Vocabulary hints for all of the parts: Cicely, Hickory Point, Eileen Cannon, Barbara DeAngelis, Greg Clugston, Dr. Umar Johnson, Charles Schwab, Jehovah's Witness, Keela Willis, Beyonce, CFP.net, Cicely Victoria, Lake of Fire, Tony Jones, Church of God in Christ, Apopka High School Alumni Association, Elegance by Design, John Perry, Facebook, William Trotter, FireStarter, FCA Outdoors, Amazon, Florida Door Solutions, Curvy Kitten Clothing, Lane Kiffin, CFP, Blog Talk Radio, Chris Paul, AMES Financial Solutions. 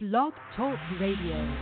Blog Talk Radio.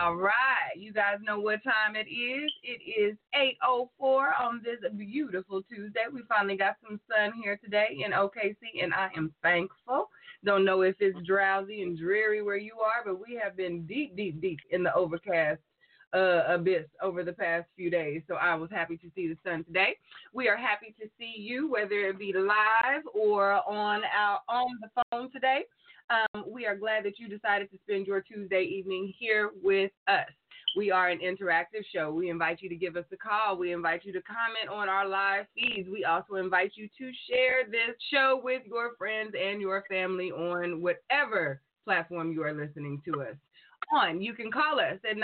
All right. You guys know what time it is. It is 8:04 on this beautiful Tuesday. We finally got some sun here today in OKC, and I am thankful. Don't know if it's drowsy and dreary where you are, but we have been deep in the overcast abyss over the past few days. So I was happy to see the sun today. We are happy to see you, whether it be live or on the phone today. We are glad that you decided to spend your Tuesday evening here with us. We are an interactive show. We invite you to give us a call. We invite you to comment on our live feeds. We also invite you to share this show with your friends and your family on whatever platform you are listening to us on. You can call us at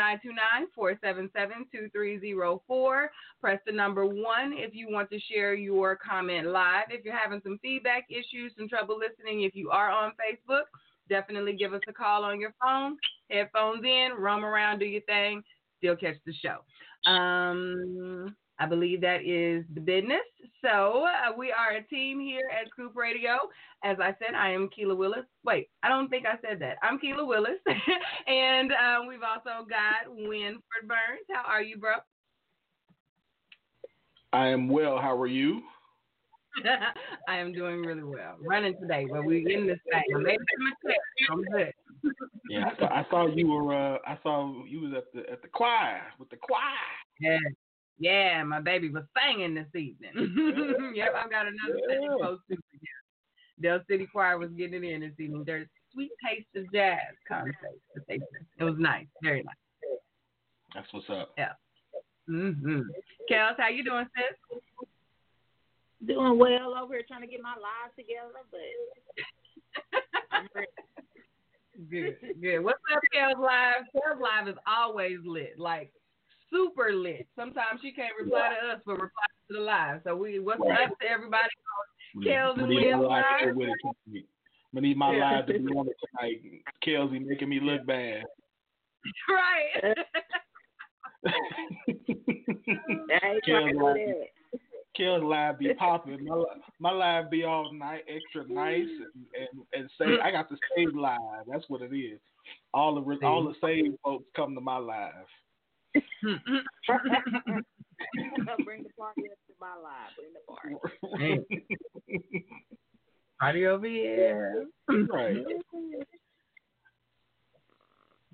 929-477-2304. Press the number 1 if you want to share your comment live. If you're having some feedback issues, some trouble listening, if you are on Facebook, definitely give us a call on your phone. Headphones in, roam around, do your thing, still catch the show. I believe that is the business. So we are a team here at Scoop Radio. As I said, I am Keela Willis. Wait, I don't think I said that. I'm Keela Willis. And we've also got Winford Burns. How are you, bro? I am well. How are you? I am doing really well. Running today, but we're in this thing. I made a mistake. I'm good. Yeah, I saw you was at the choir with the choir. Yeah, my baby was singing this evening. Yep, I've got another setting close to together. Del City Choir was getting it in this evening. Their Sweet Taste of Jazz conversation. It was nice, very nice. That's what's up. Yeah. Mhm. Kels, how you doing, sis? Doing well over here, trying to get my lives together, but I'm ready. Good. What's up, Kel's Live? Kel's Live is always lit, like super lit. Sometimes she can't reply to us, but replies to the live. So what's up to everybody on Kel's and Will's Live? I need my live to be on it tonight. Kelsey making me look bad. Right. Kel's Live be popping. My live be all night, extra nice, and save. I got the save live. That's what it is. All the save folks come to my live. Bring the party up to my live. Bring the party. Party over here. Right.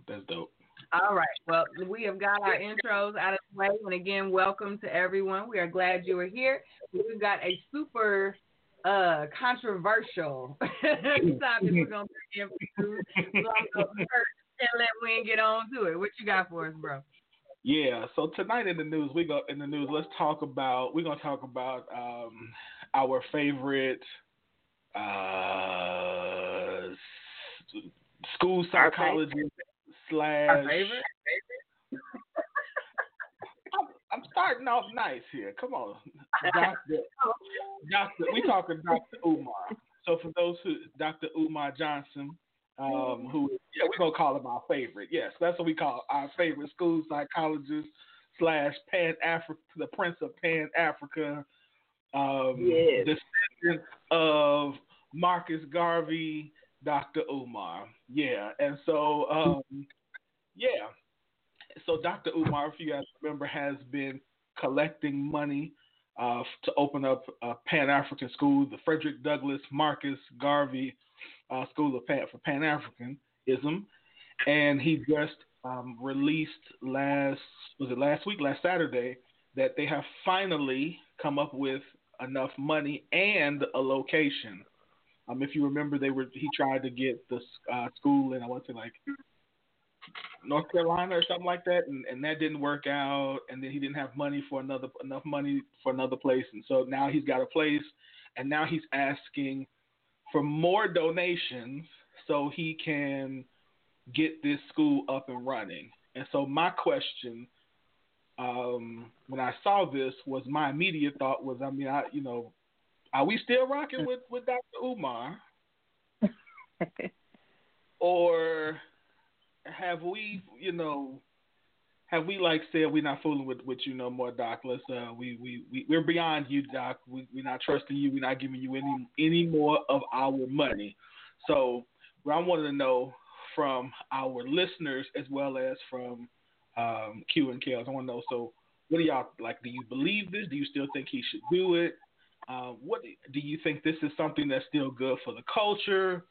That's dope. All right. Well, we have got our intros out of the way. And again, welcome to everyone. We are glad you are here. We've got a super controversial topic we're going to bring in for you. So I'm going to let Wynn get on to it. What you got for us, bro? Yeah. So tonight in the news, we're going to talk about our favorite school psychologist. Our favorite? I'm starting off nice here. Come on. Doctor, we're talking Dr. Umar. So for those who, Dr. Umar Johnson, we're going to call him our favorite. Yes, that's what we call our favorite school psychologist / Pan-Africa, the Prince of Pan-Africa, descendant of Marcus Garvey, Dr. Umar. Yeah, and so... So Dr. Umar, if you guys remember, has been collecting money to open up a Pan-African school, the Frederick Douglass Marcus Garvey School of Pan-Africanism, and he just released last Saturday, that they have finally come up with enough money and a location. If you remember, he tried to get the school in, I want to say, like, North Carolina or something like that, and that didn't work out, and then he didn't have enough money for another place, and so now he's got a place, and now he's asking for more donations so he can get this school up and running. And so my question, when I saw this, was my immediate thought was, are we still rocking with Dr. Umar? Or have we like said, we're not fooling with you no more, Doc? Let's we're beyond you, Doc. We're not trusting you. We're not giving you any more of our money. So what I wanted to know from our listeners as well as from Q and Kels, I want to know. So what do y'all like? Do you believe this? Do you still think he should do it? What do you think? This is something that's still good for the culture.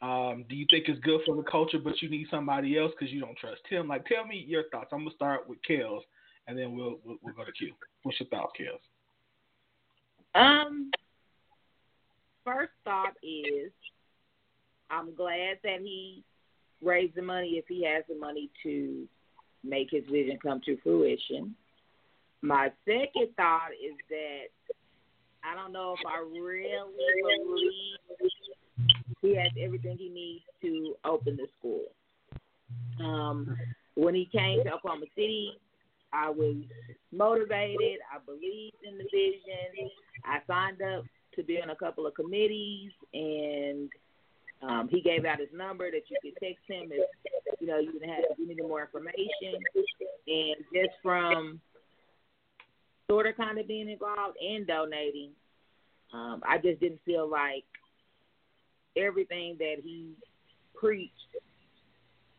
Do you think it's good for the culture, but you need somebody else because you don't trust him? Like, tell me your thoughts. I'm gonna start with Kells, and then we'll go to Q. What's your thoughts, Kells? First thought is, I'm glad that he raised the money if he has the money to make his vision come to fruition. My second thought is that I don't know if I really believe he has everything he needs to open the school. When he came to Oklahoma City, I was motivated. I believed in the vision. I signed up to be on a couple of committees, and he gave out his number that you could text him if, you know, you didn't have to give me more information. And just from sort of kind of being involved and donating, I just didn't feel like everything that he preached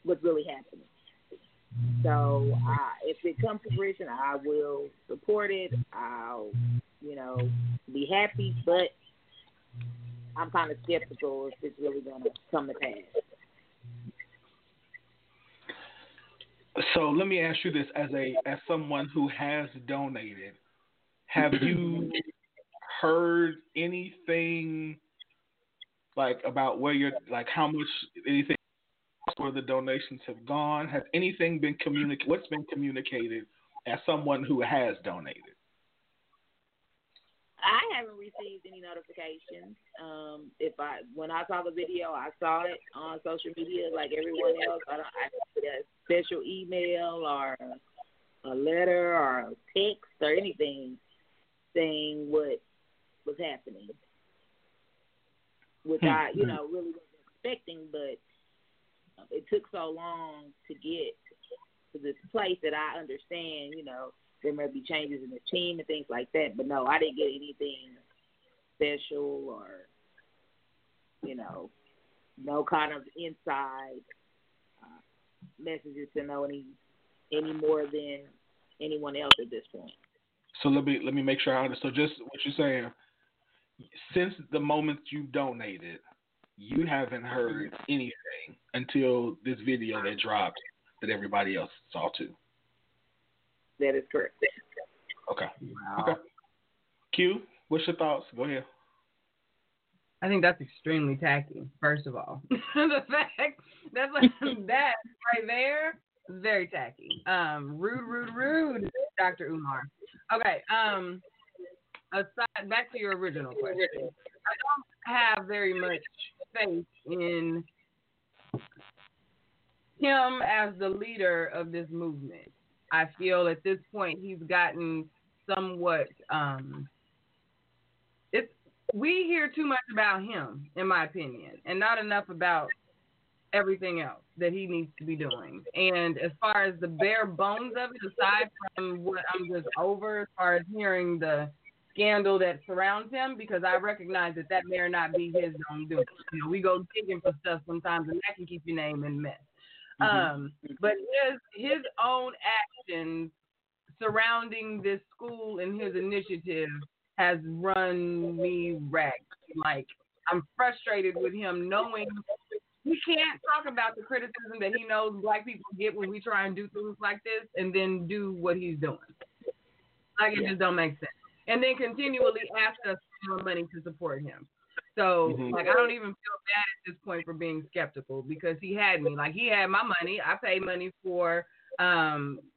was really happening. So if it comes to fruition, I will support it. I'll, you know, be happy, but I'm kind of skeptical if it's really going to come to pass. So let me ask you this: as someone who has donated, have you heard anything like about where you're, like how much anything? Where the donations have gone? Has anything been communicated? What's been communicated as someone who has donated? I haven't received any notifications. When I saw the video, I saw it on social media like everyone else. I didn't get a special email or a letter or a text or anything saying what was happening, which I, you know, really wasn't expecting, but it took so long to get to this place that I understand, you know, there may be changes in the team and things like that. But no, I didn't get anything special or, you know, no kind of inside messages to know any more than anyone else at this point. So let me make sure I understand. So just what you're saying, since the moment you donated, you haven't heard anything until this video that dropped that everybody else saw too. That is correct. Okay. Wow. Okay. Q, what's your thoughts? Go ahead. I think that's extremely tacky, first of all. The fact that's like, that right there, very tacky. Rude, Dr. Umar. Okay. Aside, back to your original question. I don't have very much faith in him as the leader of this movement. I feel at this point he's gotten somewhat we hear too much about him, in my opinion, and not enough about everything else that he needs to be doing. And as far as the bare bones of it, aside from what I'm just over as far as hearing the scandal that surrounds him, because I recognize that may not be his own doing. You know, we go digging for stuff sometimes, and that can keep your name in the mess. But his own actions surrounding this school and his initiative has run me ragged. Like, I'm frustrated with him knowing we can't talk about the criticism that he knows black people get when we try and do things like this and then do what he's doing. Like, it just don't make sense. And then continually ask us for money to support him. So, like, I don't even feel bad at this point for being skeptical because he had me. Like, he had my money. I paid money for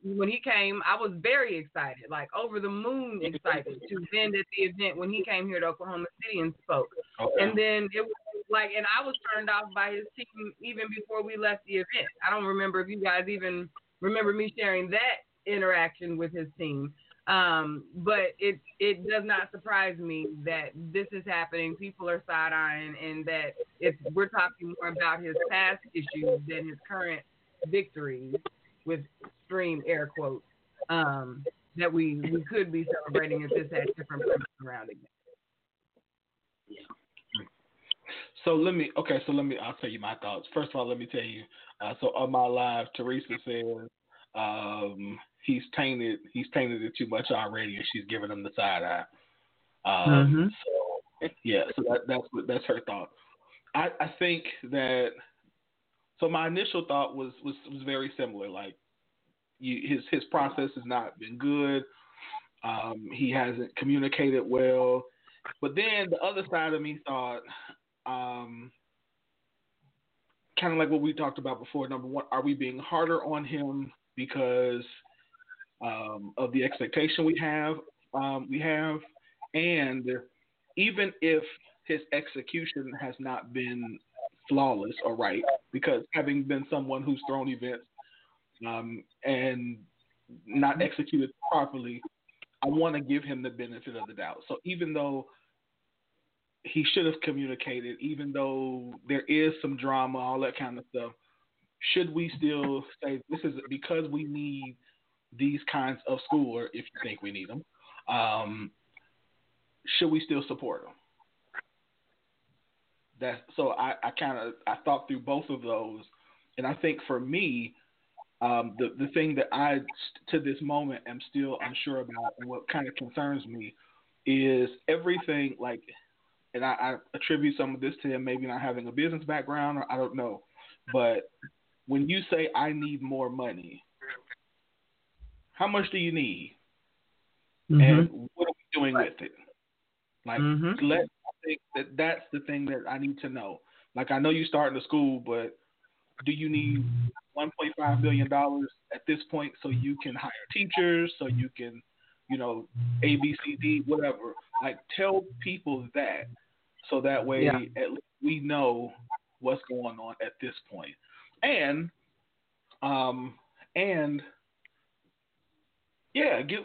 when he came. I was very excited, like over the moon excited to attend at the event when he came here to Oklahoma City and spoke. Okay. And then it was like, and I was turned off by his team even before we left the event. I don't remember if you guys even remember me sharing that interaction with his team. But it does not surprise me that this is happening. People are side-eyeing, and that if we're talking more about his past issues than his current victories, with extreme air quotes, that we could be celebrating if this had different purpose surrounding it. Yeah. So I'll tell you my thoughts. First of all, let me tell you, so on my live, Teresa says, he's tainted it too much already, and she's giving him the side eye. So, yeah, so that's her thought. I think that, so my initial thought was very similar. Like, his process has not been good. He hasn't communicated well. But then the other side of me thought, kind of like what we talked about before. Number one, are we being harder on him because of the expectation we have? And even if his execution has not been flawless or right, because having been someone who's thrown events and not executed properly, I want to give him the benefit of the doubt. So even though he should have communicated, even though there is some drama, all that kind of stuff, should we still say this is because we need these kinds of school, or if you think we need them, should we still support them? So I thought through both of those, and I think for me, the thing that I to this moment am still unsure about, and what kind of concerns me, is everything like, and I attribute some of this to him maybe not having a business background, or I don't know, but when you say I need more money, how much do you need, mm-hmm. and what are we doing with it? Like, mm-hmm. I think that that's the thing that I need to know. Like, I know you're starting a school, but do you need $1.5 billion at this point so you can hire teachers, so you can, A, B, C, D, whatever? Like, tell people that so that way at least we know what's going on at this point. And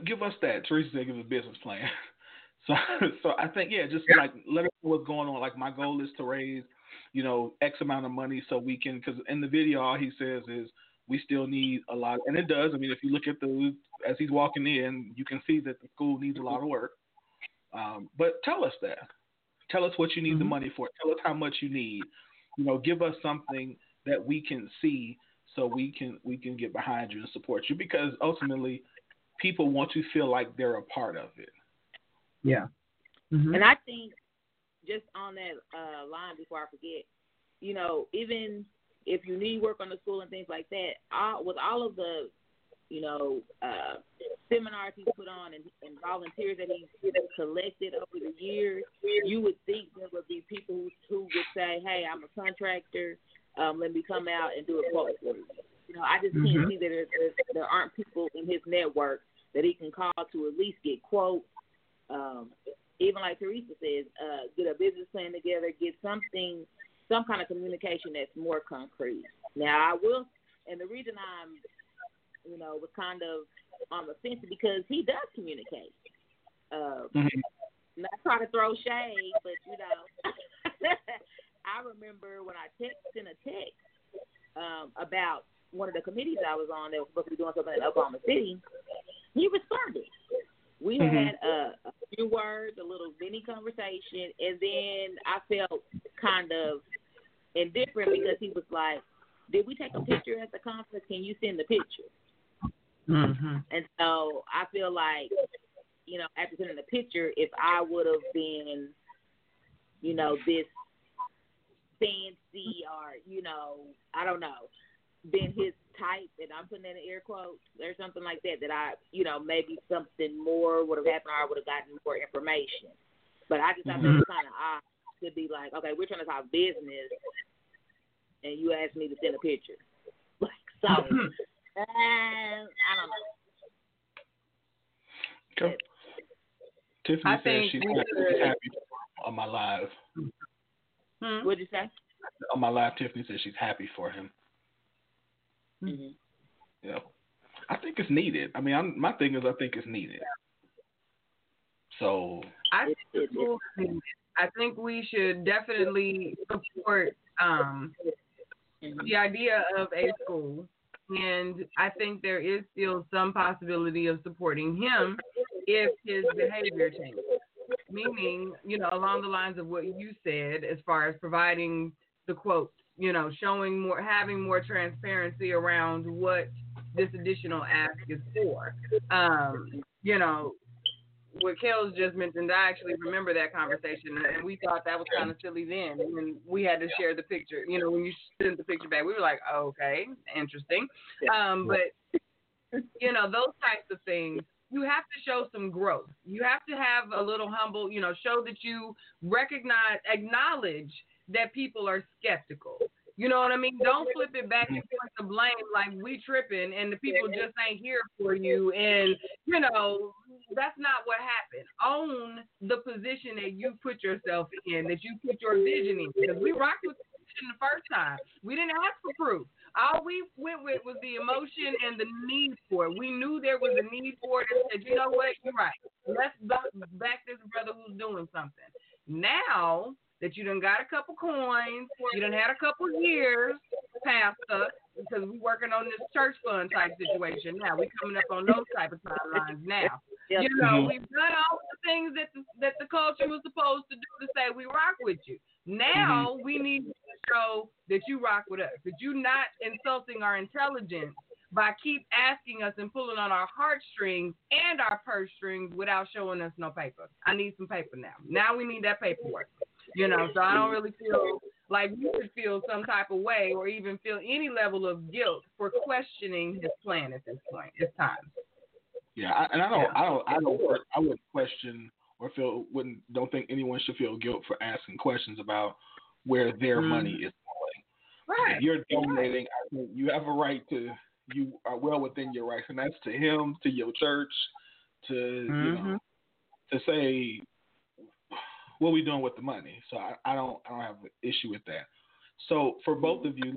give us that. Teresa said give us a business plan. So I think, like, let us know what's going on. Like, my goal is to raise, X amount of money so we can, because in the video, all he says is we still need a lot. And it does. I mean, if you look at as he's walking in, you can see that the school needs a lot of work. But tell us that. Tell us what you need mm-hmm. the money for. Tell us how much you need. Give us something that we can see so we can get behind you and support you, because ultimately people want to feel like they're a part of it. Yeah. Mm-hmm. And I think just on that line before I forget, even if you need work on the school and things like that, with all of the, seminars he's put on and volunteers that he's collected over the years, you would think there would be people who would say, hey, I'm a contractor. Let me come out and do a quote for you. I just mm-hmm. can't see that there aren't people in his network that he can call to at least get quotes. Even like Teresa says, get a business plan together, get something, some kind of communication that's more concrete. Now, and the reason I'm, was kind of on the fence because he does communicate. Mm-hmm. Not try to throw shade, but, I remember when I sent a text about one of the committees I was on that was supposed to be doing something in Oklahoma City, he responded. We mm-hmm. had a few words, a little mini conversation, and then I felt kind of indifferent because he was like, did we take a picture at the conference? Can you send the picture? Mm-hmm. And so I feel like, after sending the picture, if I would have been, this fancy or, I don't know, been his type, and I'm putting in air quotes or something like that, that I, maybe something more would have happened or I would have gotten more information. But I just thought it was kind of odd to be like, okay, we're trying to talk business, and you asked me to send a picture. Like, so, I don't know. Cool. Tiffany says she's happy on my live. What'd you say? On my live, Tiffany says she's happy for him. Mm-hmm. Yeah, I think it's needed. I mean, my thing is, I think it's needed. So I think it's cool. I think we should definitely support the idea of a school, and I think there is still some possibility of supporting him if his behavior changes. Meaning, along the lines of what you said, as far as providing the quotes. Showing more, having more transparency around what this additional ask is for. what Kel's just mentioned, I actually remember that conversation, and we thought that was kind of silly then. And we had to share the picture. You know, when you sent the picture back, we were like, oh, okay, interesting. But, you know, those types of things, you have to show some growth. You have to have a little humble, you know, show that you acknowledge that people are skeptical. You know what I mean? Don't flip it back and forth to blame like we tripping and the people just ain't here for you. And, you know, that's not what happened. Own the position that you put yourself in, that you put your vision in. Because we rocked with the vision the first time. We didn't ask for proof. All we went with was the emotion and the need for it. We knew there was a need for it and said, you know what, you're right. Let's back this brother who's doing something. Now that you done got a couple coins, you done had a couple years past us, because we're working on this church fund type situation now. We're coming up on those type of timelines now. You know, we've done all the things that the culture was supposed to do to say we rock with you. Now we need to show that you rock with us, that you're not insulting our intelligence by keep asking us and pulling on our heartstrings and our purse strings without showing us no paper. I need some paper now. Now we need that paperwork. You know, so I don't really feel like you should feel some type of way or even feel any level of guilt for questioning his plan at this point. It's time. I wouldn't question or don't think anyone should feel guilt for asking questions about where their money is going. Right. If you're donating, I think you have a right to. You are well within your rights, and that's to him, to your church, to you know, to say. What are we doing with the money? So I don't have an issue with that. So for both of you,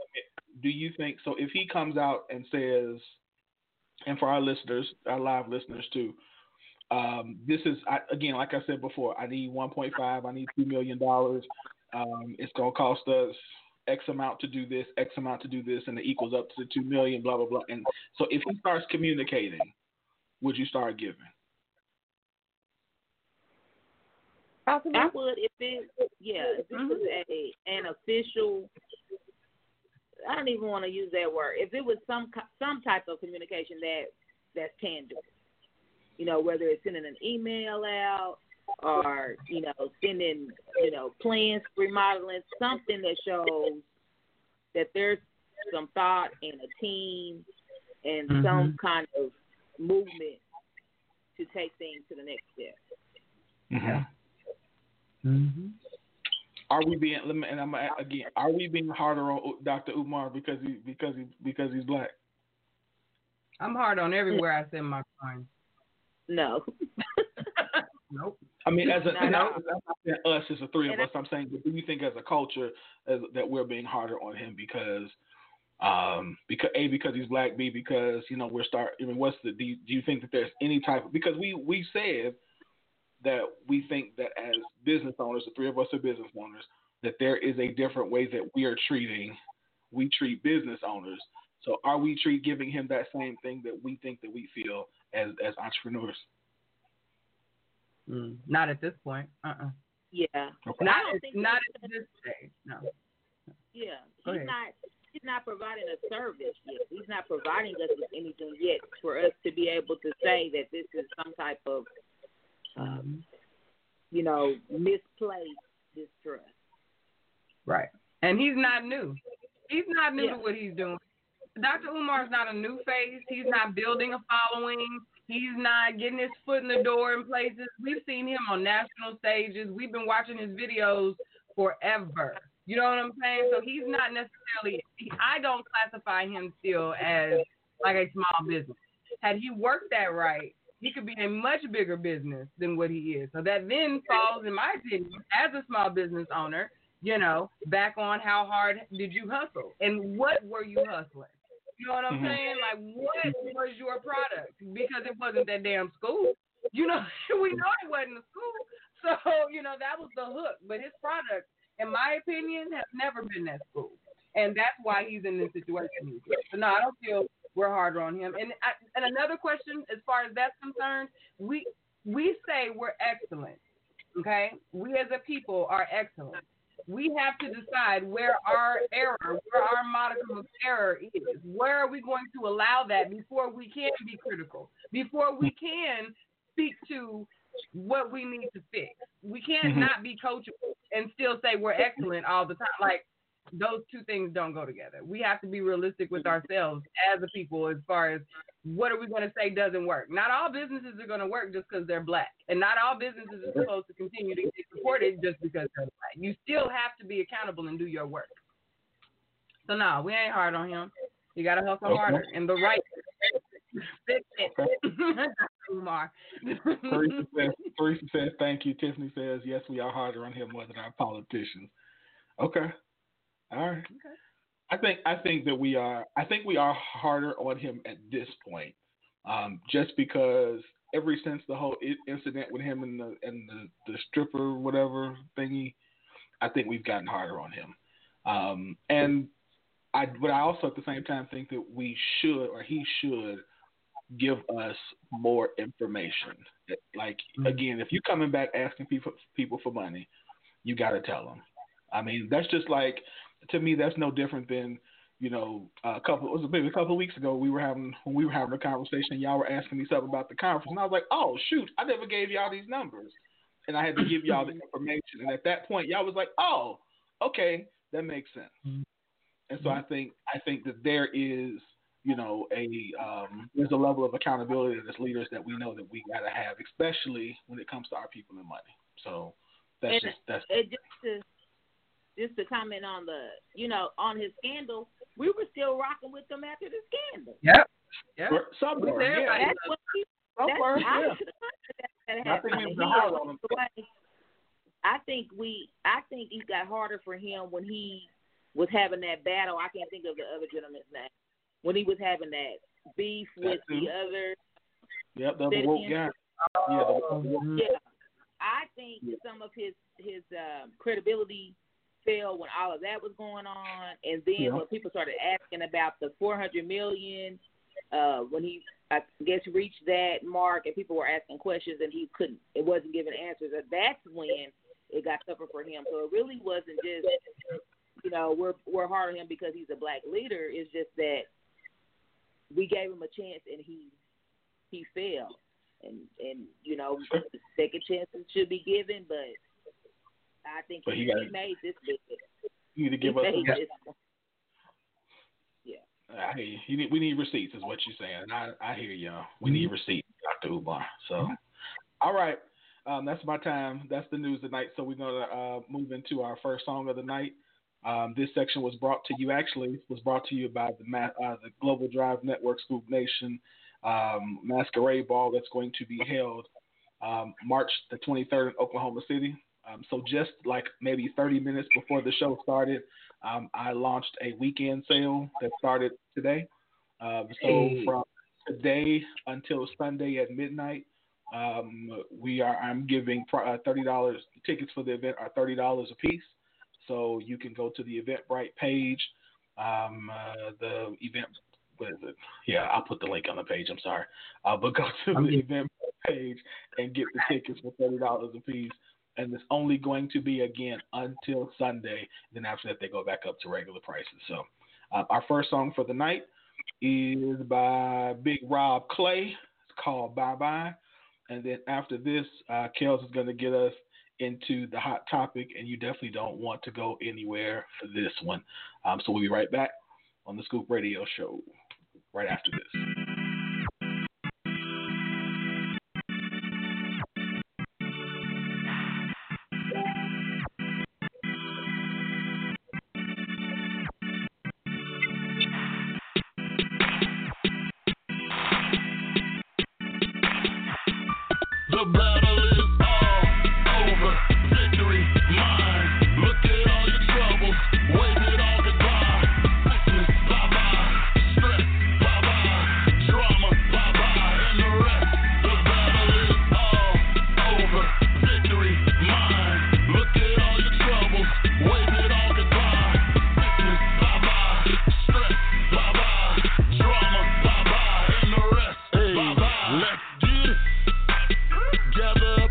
do you think so? If he comes out and says, and for our listeners, our live listeners too, this is again, like I said before, I need 1.5, I need $2 million. It's gonna cost us X amount to do this, X amount to do this, and it equals up to the $2 million. Blah blah blah. And so if he starts communicating, would you start giving? I would if it was an official. I don't even want to use that word. If it was some type of communication that's tangible, you know, whether it's sending an email out or sending plans, remodeling, something that shows that there's some thought and a team and some kind of movement to take things to the next step. Mm-hmm. Are we being harder on Dr. Umar because he's black? I'm hard on everywhere I send my coins. No. Nope. I mean, I'm not saying us as the three of us. I'm saying, do you think as a culture that we're being harder on him because he's black, B, because we're do you think that there's any type of, because we said that we think that as business owners, the three of us are business owners, that there is a different way that we treat business owners. So are we giving him that same thing that we think that we feel as entrepreneurs? Not at this point. Yeah. Okay. Not at this stage. No. Yeah. He's not providing a service yet. He's not providing us with anything yet for us to be able to say that this is some type of misplaced distrust. Right. And he's not new. He's not new to what he's doing. Dr. Umar's not a new face. He's not building a following. He's not getting his foot in the door in places. We've seen him on national stages. We've been watching his videos forever. You know what I'm saying? So he's not necessarily, I don't classify him still as like a small business. Had he worked that right, he could be a much bigger business than what he is. So that then falls, in my opinion, as a small business owner, back on how hard did you hustle and what were you hustling? You know what I'm saying? Like, what was your product? Because it wasn't that damn school. We know it wasn't a school. So, that was the hook. But his product, in my opinion, has never been that school. And that's why he's in this situation. So, no, I don't feel we're harder on him. And another question, as far as that's concerned, we say we're excellent, okay? We as a people are excellent. We have to decide where our modicum of error is. Where are we going to allow that before we can be critical, before we can speak to what we need to fix. We can't not be coachable and still say we're excellent all the time. Like, those two things don't go together. We have to be realistic with ourselves as a people as far as what are we going to say doesn't work. Not all businesses are going to work just because they're black, and not all businesses are supposed to continue to get supported just because they're black. You still have to be accountable and do your work. So, no, we ain't hard on him. You got to hustle harder and the right. Fix it. Umar. 3 says, thank you. Tiffany says, yes, we are harder on him more than our politicians. Okay. All right. Okay. I think we are harder on him at this point, just because ever since the whole incident with him and the stripper whatever thingy, I think we've gotten harder on him. But I also at the same time think that we should, or he should, give us more information. Like, again, if you're coming back asking people for money, you got to tell them. I mean, that's just like, to me, that's no different than, you know, a couple of weeks ago when we were having a conversation and y'all were asking me something about the conference, and I was like, oh shoot, I never gave y'all these numbers, and I had to give y'all the information, and at that point y'all was like, oh, okay, that makes sense. And so I think that there is, you know, there's a level of accountability as leaders that we know that we got to have, especially when it comes to our people and money. So Just to comment on on his scandal, we were still rocking with them after the scandal. Yep. Somewhere, yeah. That's what he, I think it got harder for him when he was having that battle. I can't think of the other gentleman's name. When he was having that beef with the other. Yep, the other woke guy. Yeah. I think some of his credibility fell when all of that was going on, and then when people started asking about the $400 million, when he, I guess, reached that mark, and people were asking questions, and he couldn't, it wasn't giving answers, and that's when it got tougher for him. So it really wasn't just, you know, we're hard on him because he's a black leader. It's just that we gave him a chance, and he failed, and you know, second chances should be given, but I think he made this business. You need to give us some. Yeah. We need receipts is what you're saying. I hear y'all. We need receipts, Dr. Umar. So, all right. That's my time. That's the news tonight. So we're going to move into our first song of the night. This section was brought to you by the Global Drive Network Scoop Nation Masquerade Ball that's going to be held March the 23rd in Oklahoma City. So just like maybe 30 minutes before the show started, I launched a weekend sale that started today. So from today until Sunday at midnight, I'm giving $30 tickets for the event are $30 a piece. So you can go to the Eventbrite page, the event. What is it? Yeah, I'll put the link on the page. I'm sorry, but go to the Eventbrite page and get the tickets for $30 a piece. And it's only going to be, again, until Sunday. Then after that, they go back up to regular prices. So our first song for the night is by Big Rob Clay. It's called Bye Bye. And then after this, Kels is going to get us into the hot topic, and you definitely don't want to go anywhere for this one. So we'll be right back on the Scoop Radio Show right after this. Let's get it together.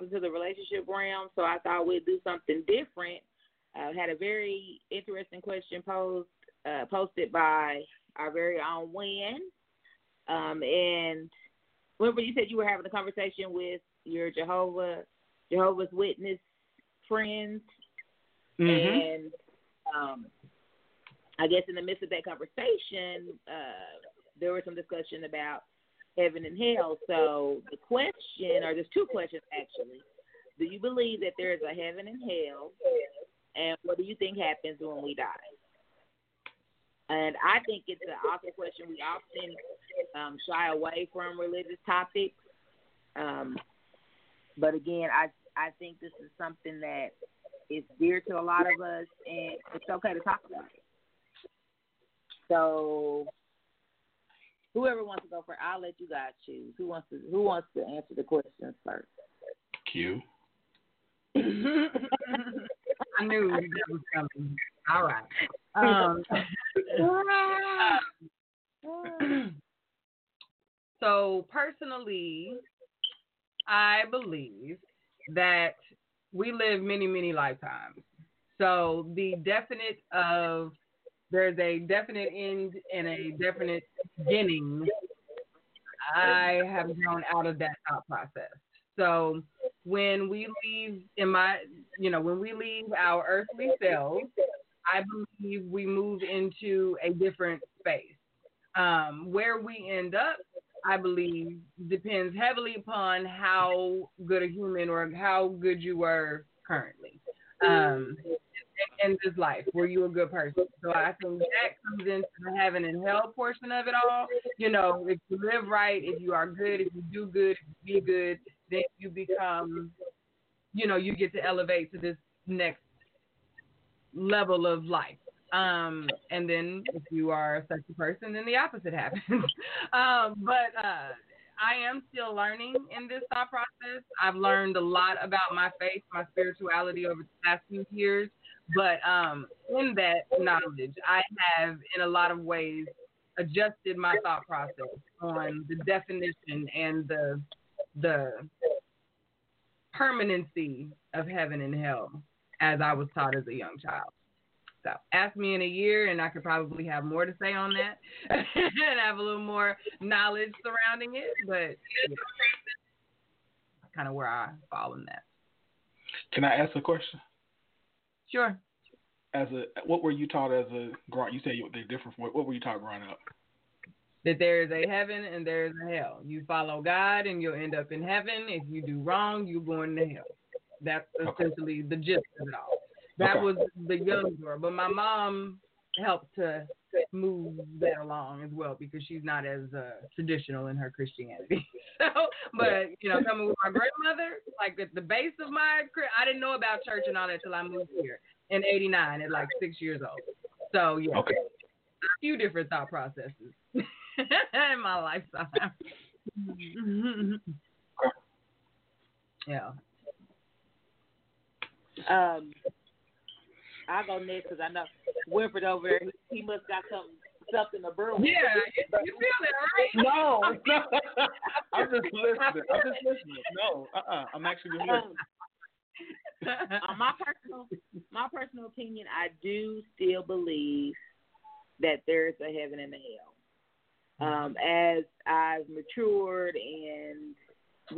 Into the relationship realm, so I thought we'd do something different. Had a very interesting question posted by our very own Wynn. And remember, you said you were having a conversation with your Jehovah's Witness friends, and I guess in the midst of that conversation, there was some discussion about heaven and hell. So the question, or there's two questions actually. Do you believe that there is a heaven and hell? And what do you think happens when we die? And I think it's an awesome question. We often shy away from religious topics. But again, I think this is something that is dear to a lot of us, and it's okay to talk about it. So whoever wants to go first, I'll let you guys choose. Who wants to answer the questions first? Q. I knew that was coming. All right. So personally, I believe that we live many, many lifetimes. So there's a definite end and a definite beginning. I have grown out of that thought process. So when we leave our earthly selves, I believe we move into a different space. Where we end up, I believe, depends heavily upon how good a human or how good you were currently. In this life, were you a good person? So I think that comes into the heaven and hell portion of it all. You know, if you live right, if you are good, if you do good, if you be good, then you become, you get to elevate to this next level of life. And then if you are such a person, then the opposite happens. But I am still learning in this thought process. I've learned a lot about my faith, my spirituality over the past few years. But in that knowledge, I have, in a lot of ways, adjusted my thought process on the definition and the permanency of heaven and hell, as I was taught as a young child. So ask me in a year, and I could probably have more to say on that and have a little more knowledge surrounding it. But that's kind of where I fall in that. Can I ask a question? Sure. What were you taught as a grown? You said they're different from what were you taught growing up? That there is a heaven and there is a hell. You follow God and you'll end up in heaven. If you do wrong, you're going to hell. That's essentially the gist of it all. That was the young girl, but my mom helped to move that along as well because she's not as traditional in her Christianity. But coming with my grandmother, like at the base of I didn't know about church and all that till I moved here in '89 at like 6 years old. So yeah, few different thought processes in my lifetime. Yeah. I'll go next because I know Winford over there, he must got something to brew. Yeah, you feel that, right? No. I'm just listening. No, I'm actually listening. My personal opinion, I do still believe that there's a heaven and a hell. As I've matured and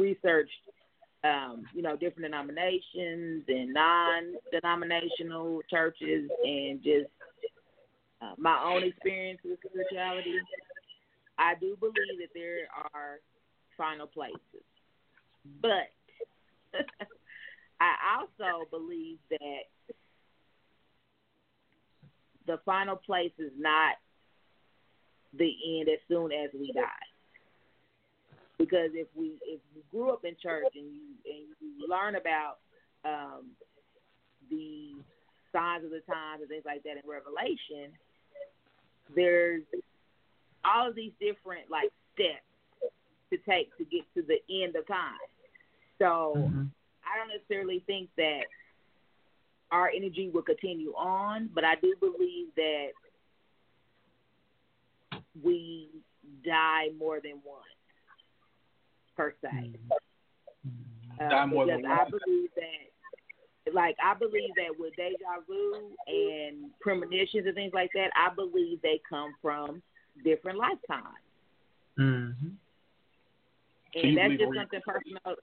researched, different denominations and non-denominational churches and just my own experience with spirituality, I do believe that there are final places. But I also believe that the final place is not the end as soon as we die. Because if you grew up in church and you learn about the signs of the times and things like that in Revelation, there's all of these different steps to take to get to the end of time. So I don't necessarily think that our energy will continue on, but I do believe that we die more than once, per se. I believe that with deja vu and premonitions and things like that, I believe they come from different lifetimes. And that's just something personal.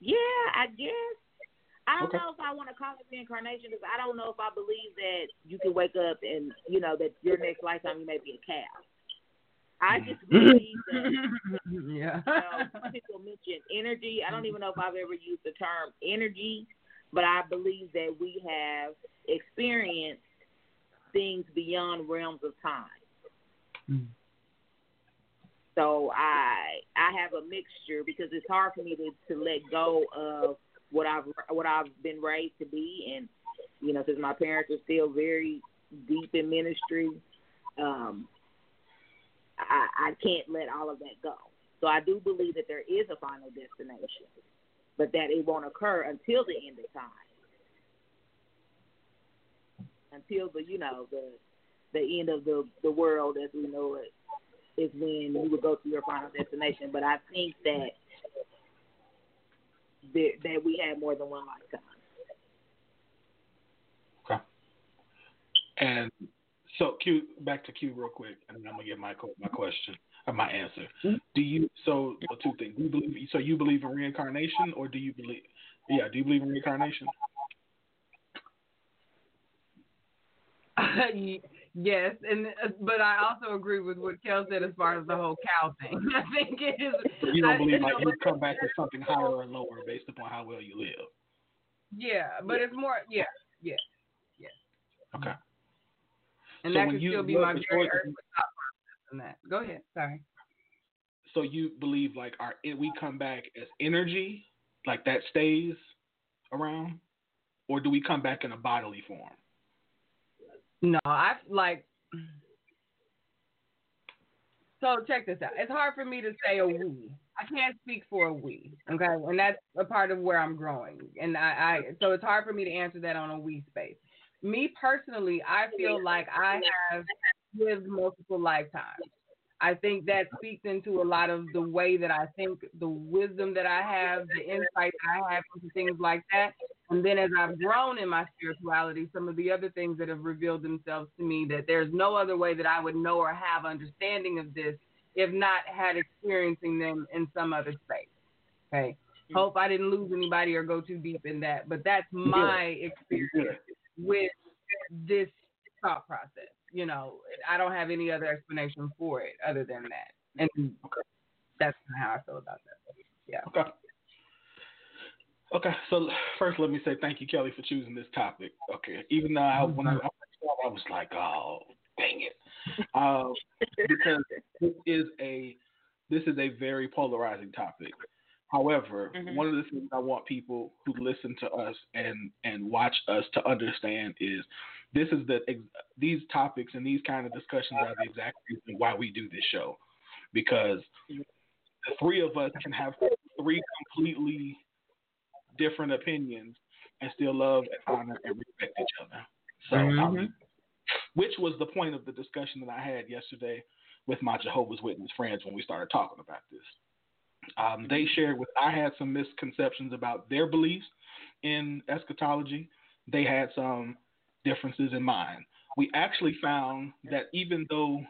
Yeah, I guess. I don't know if I want to call it reincarnation because I don't know if I believe that you can wake up and, that your next lifetime you may be a cow. I just believe that, people mention energy. I don't even know if I've ever used the term energy, but I believe that we have experienced things beyond realms of time. So I have a mixture because it's hard for me to let go of what I've been raised to be, and since my parents are still very deep in ministry, I can't let all of that go. So I do believe that there is a final destination, but that it won't occur until the end of time, until the end of the world as we know it. Is when you would go to your final destination. But I think that that we had more than one lifetime. Okay. And so, back to Q real quick, and then I'm gonna get my question or my answer. Two things. You believe in reincarnation, or do you believe in reincarnation? Yes, but I also agree with what Kel said as far as the whole cow thing. I think it is. You don't believe you come back to something higher or lower based upon how well you live. Yeah, but it's more. Yeah. Okay. And so that could still be my very earthly thought process in that. Go ahead. Sorry. So you believe we come back as energy, that stays around, or do we come back in a bodily form? No, so check this out. It's hard for me to say a we. I can't speak for a we, okay? And that's a part of where I'm growing. And so it's hard for me to answer that on a we space. Me personally, I feel like I have lived multiple lifetimes. I think that speaks into a lot of the way that I think, the wisdom that I have, the insight that I have into things like that. And then as I've grown in my spirituality, some of the other things that have revealed themselves to me, that there's no other way that I would know or have understanding of this if not had experiencing them in some other space. Okay. Hope I didn't lose anybody or go too deep in that, but that's my experience with this thought process. I don't have any other explanation for it other than that. And that's how I feel about that. Yeah. Okay. Okay, so first let me say thank you, Kelly, for choosing this topic. Okay, even though when I was like, oh, dang it, because this is a very polarizing topic. However, one of the things I want people who listen to us and watch us to understand is this is the these topics and these kind of discussions are the exact reason why we do this show, because the three of us can have three completely different opinions and still love and honor and respect each other. So, which was the point of the discussion that I had yesterday with my Jehovah's Witness friends when we started talking about this. They shared with, I had some misconceptions about their beliefs in eschatology. They had some differences in mine. We actually found that even though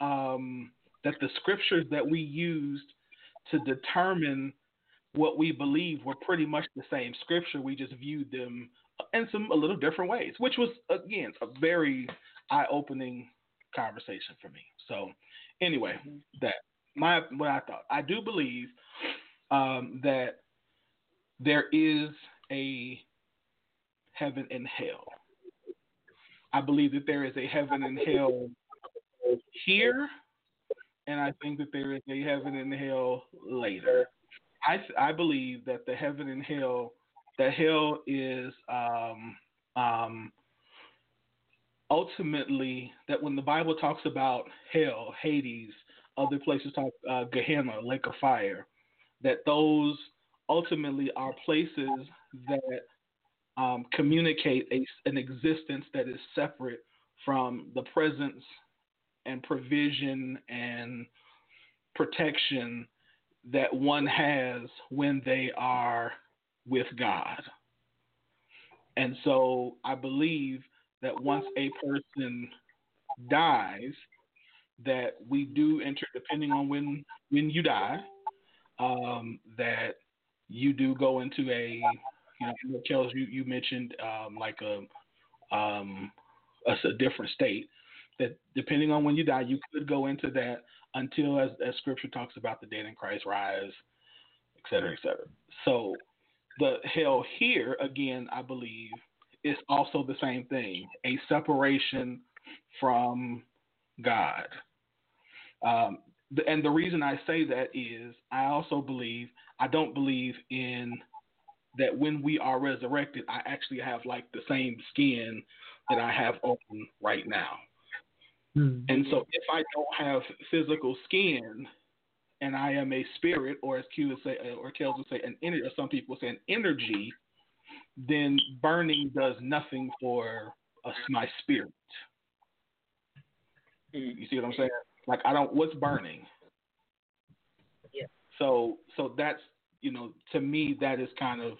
that the scriptures that we used to determine what we believe were pretty much the same scripture, we just viewed them in some a little different ways, which was, again, a very eye-opening conversation for me. So anyway, what I thought. I do believe that there is a heaven and hell. I believe that there is a heaven and hell here, and I think that there is a heaven and hell later. I believe that the heaven and hell, that hell is ultimately, that when the Bible talks about hell, Hades, other places talk Gehenna, Lake of Fire, that those ultimately are places that communicate an existence that is separate from the presence and provision and protection that one has when they are with God. And so I believe that once a person dies, that we do enter, depending on when you die, that you do go into a, Kels, you mentioned like a different state, that depending on when you die, you could go into that until, as scripture talks about, the dead in Christ rise, et cetera, et cetera. So the hell here, again, I believe, is also the same thing, a separation from God. And the reason I say that is I also believe, I don't believe in that when we are resurrected, I actually have like the same skin that I have on right now. And so if I don't have physical skin and I am a spirit, or as Q would say, or Kels would say, an energy, or some people say an energy, then burning does nothing for my spirit. You see what I'm saying? Like, I don't, what's burning? Yeah. So that's, to me, that is kind of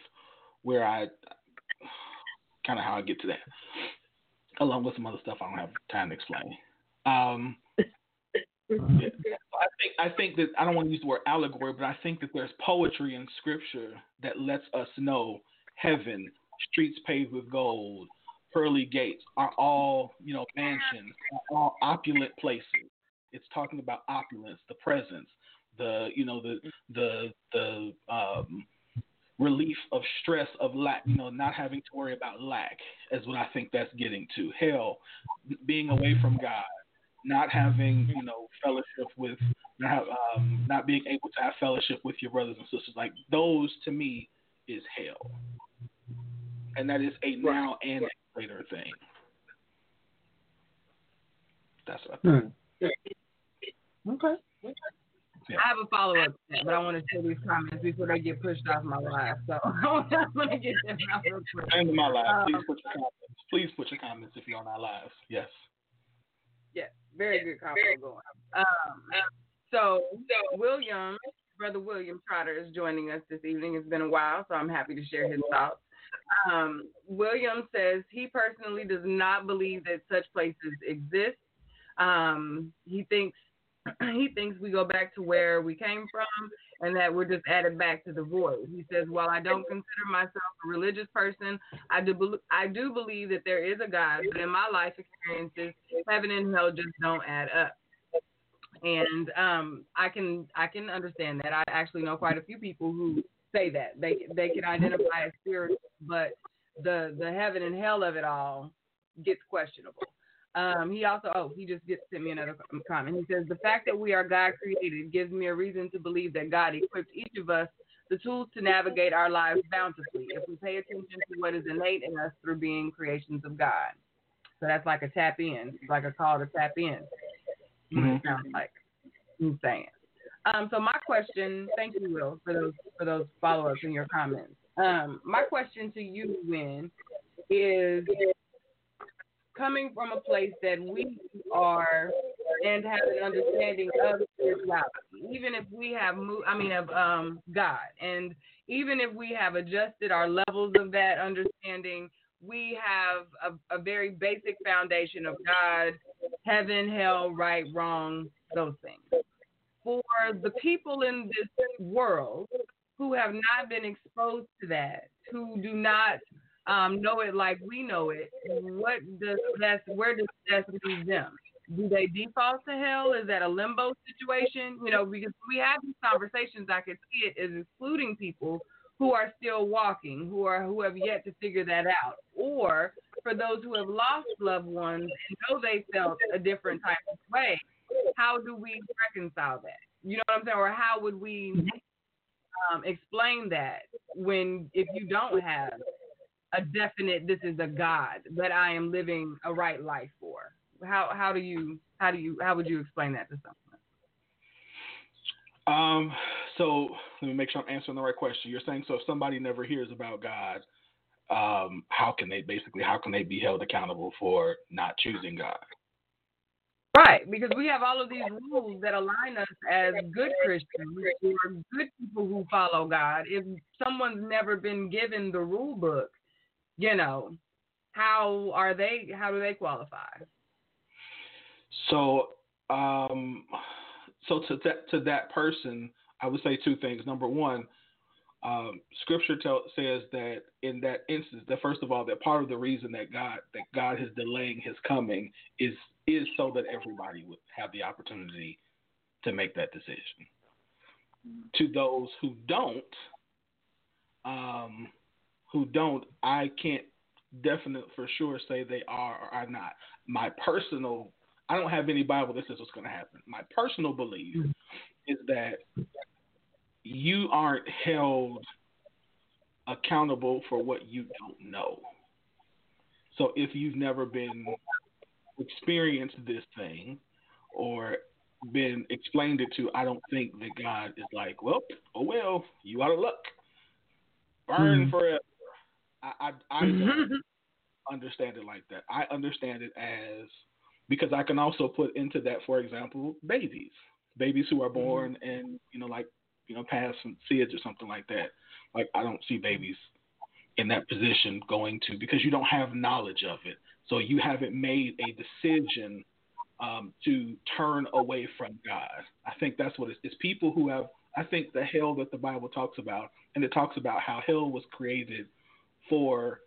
where how I get to that, along with some other stuff I don't have time to explain. I think that, I don't want to use the word allegory, but I think that there's poetry in scripture that lets us know heaven, streets paved with gold, pearly gates are all, mansions, are all opulent places. It's talking about opulence, the presence, the relief of stress, of lack, not having to worry about lack is what I think that's getting to. Hell, being away from God, not having, fellowship with, not being able to have fellowship with your brothers and sisters. Like, those to me is hell. And that is a now and a later thing. That's what I think. Okay. Yeah. I have a follow-up, but I want to say these comments before they get pushed off my live. So I want to get them out real quick. End of my live. Please put your comments. Please put your comments if you're on our lives. Yes. Yeah. Very good comment going. So William, Brother William Trotter, is joining us this evening. It's been a while, so I'm happy to share his thoughts. William says he personally does not believe that such places exist. He thinks we go back to where we came from and that we're just added back to the void. He says, while I don't consider myself a religious person, I do believe that there is a God, but in my life experiences, heaven and hell just don't add up. And I can understand that. I actually know quite a few people who say that. They can identify as spiritual, but the heaven and hell of it all gets questionable. He also, he just sent me another comment. He says, the fact that we are God created gives me a reason to believe that God equipped each of us the tools to navigate our lives bountifully if we pay attention to what is innate in us through being creations of God. So that's like a tap in, like a call to tap in. Mm-hmm. Sounds like I'm saying. So my question, thank you, Will, for those follow-ups in your comments. My question to you, Wynn, is coming from a place that we are and have an understanding of spirituality, even if we have God, and even if we have adjusted our levels of that understanding, we have a very basic foundation of God, heaven, hell, right, wrong, those things. For the people in this world who have not been exposed to that, who do not know it like we know it, where does that leave them? Do they default to hell? Is that a limbo situation? You know, because we have these conversations, I could see it as excluding people who are still walking, who have yet to figure that out. Or for those who have lost loved ones and know they felt a different type of way, how do we reconcile that? You know what I'm saying? Or how would we explain that if you don't have a definite, this is a God that I am living a right life for? How would you explain that to someone? So let me make sure I'm answering the right question. You're saying, so if somebody never hears about God, how can they be held accountable for not choosing God? Right, because we have all of these rules that align us as good Christians or good people who follow God. If someone's never been given the rule book, how do they qualify? So, to that person, I would say two things. Number one, Scripture says that in that instance, that first of all, that part of the reason that God is delaying His coming is so that everybody would have the opportunity to make that decision. To those who don't, I can't definitely for sure say they are or are not. I don't have any Bible that says what's going to happen. My personal belief is that you aren't held accountable for what you don't know. So if you've never been experienced this thing or been explained it to, I don't think that God is like, well, you out of luck. Burn forever. I don't understand it like that. I understand it as... because I can also put into that, for example, babies who are born and, past some SIDS or something like that. Like, I don't see babies in that position going to, because you don't have knowledge of it. So you haven't made a decision to turn away from God. I think that's what it is. It's people who have, I think the hell that the Bible talks about, and it talks about how hell was created for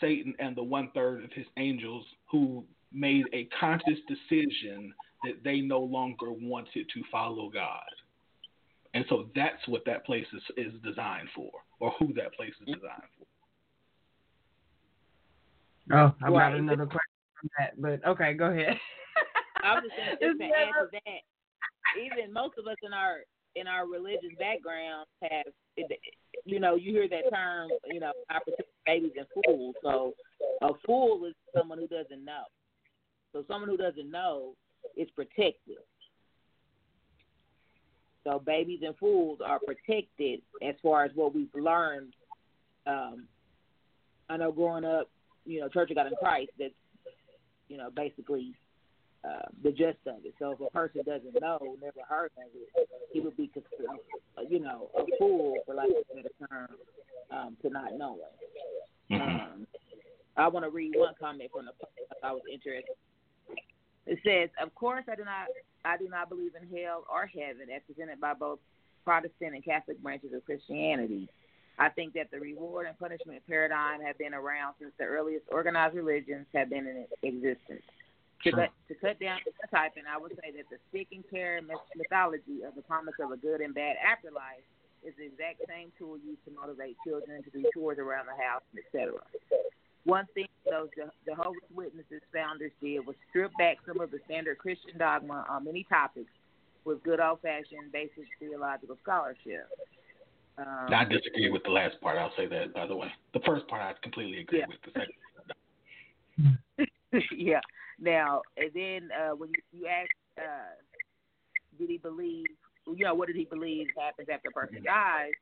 Satan and the 1/3 of his angels who made a conscious decision that they no longer wanted to follow God. And so that's what that place is designed for, or who that place is designed for. Oh, I got another question from that, but okay, go ahead. I was just to add to that, even most of us in our religious background have, you hear that term, opportunity babies and fools. So a fool is someone who doesn't know. So someone who doesn't know is protected. So babies and fools are protected as far as what we've learned. I know growing up, Church of God in Christ, that's, basically the gist of it. So if a person doesn't know, never heard of it, he would be considered, a fool, for lack of a better term, to not know it. I want to read one comment from the public I was interested. It says, "Of course, I do not believe in hell or heaven as presented by both Protestant and Catholic branches of Christianity. I think that the reward and punishment paradigm have been around since the earliest organized religions have been in existence. Sure. To cut down the typing, I would say that the stick and carrot mythology of the promise of a good and bad afterlife is the exact same tool used to motivate children to do tours around the house, etc. One thing those Jehovah's Witnesses founders did was strip back some of the standard Christian dogma on many topics with good old-fashioned basic theological scholarship." I disagree with the last part. I'll say that, by the way. The first part I completely agree with. The second Yeah. Now, and then when you ask, did he believe, you know, what did he believe happens after a person dies?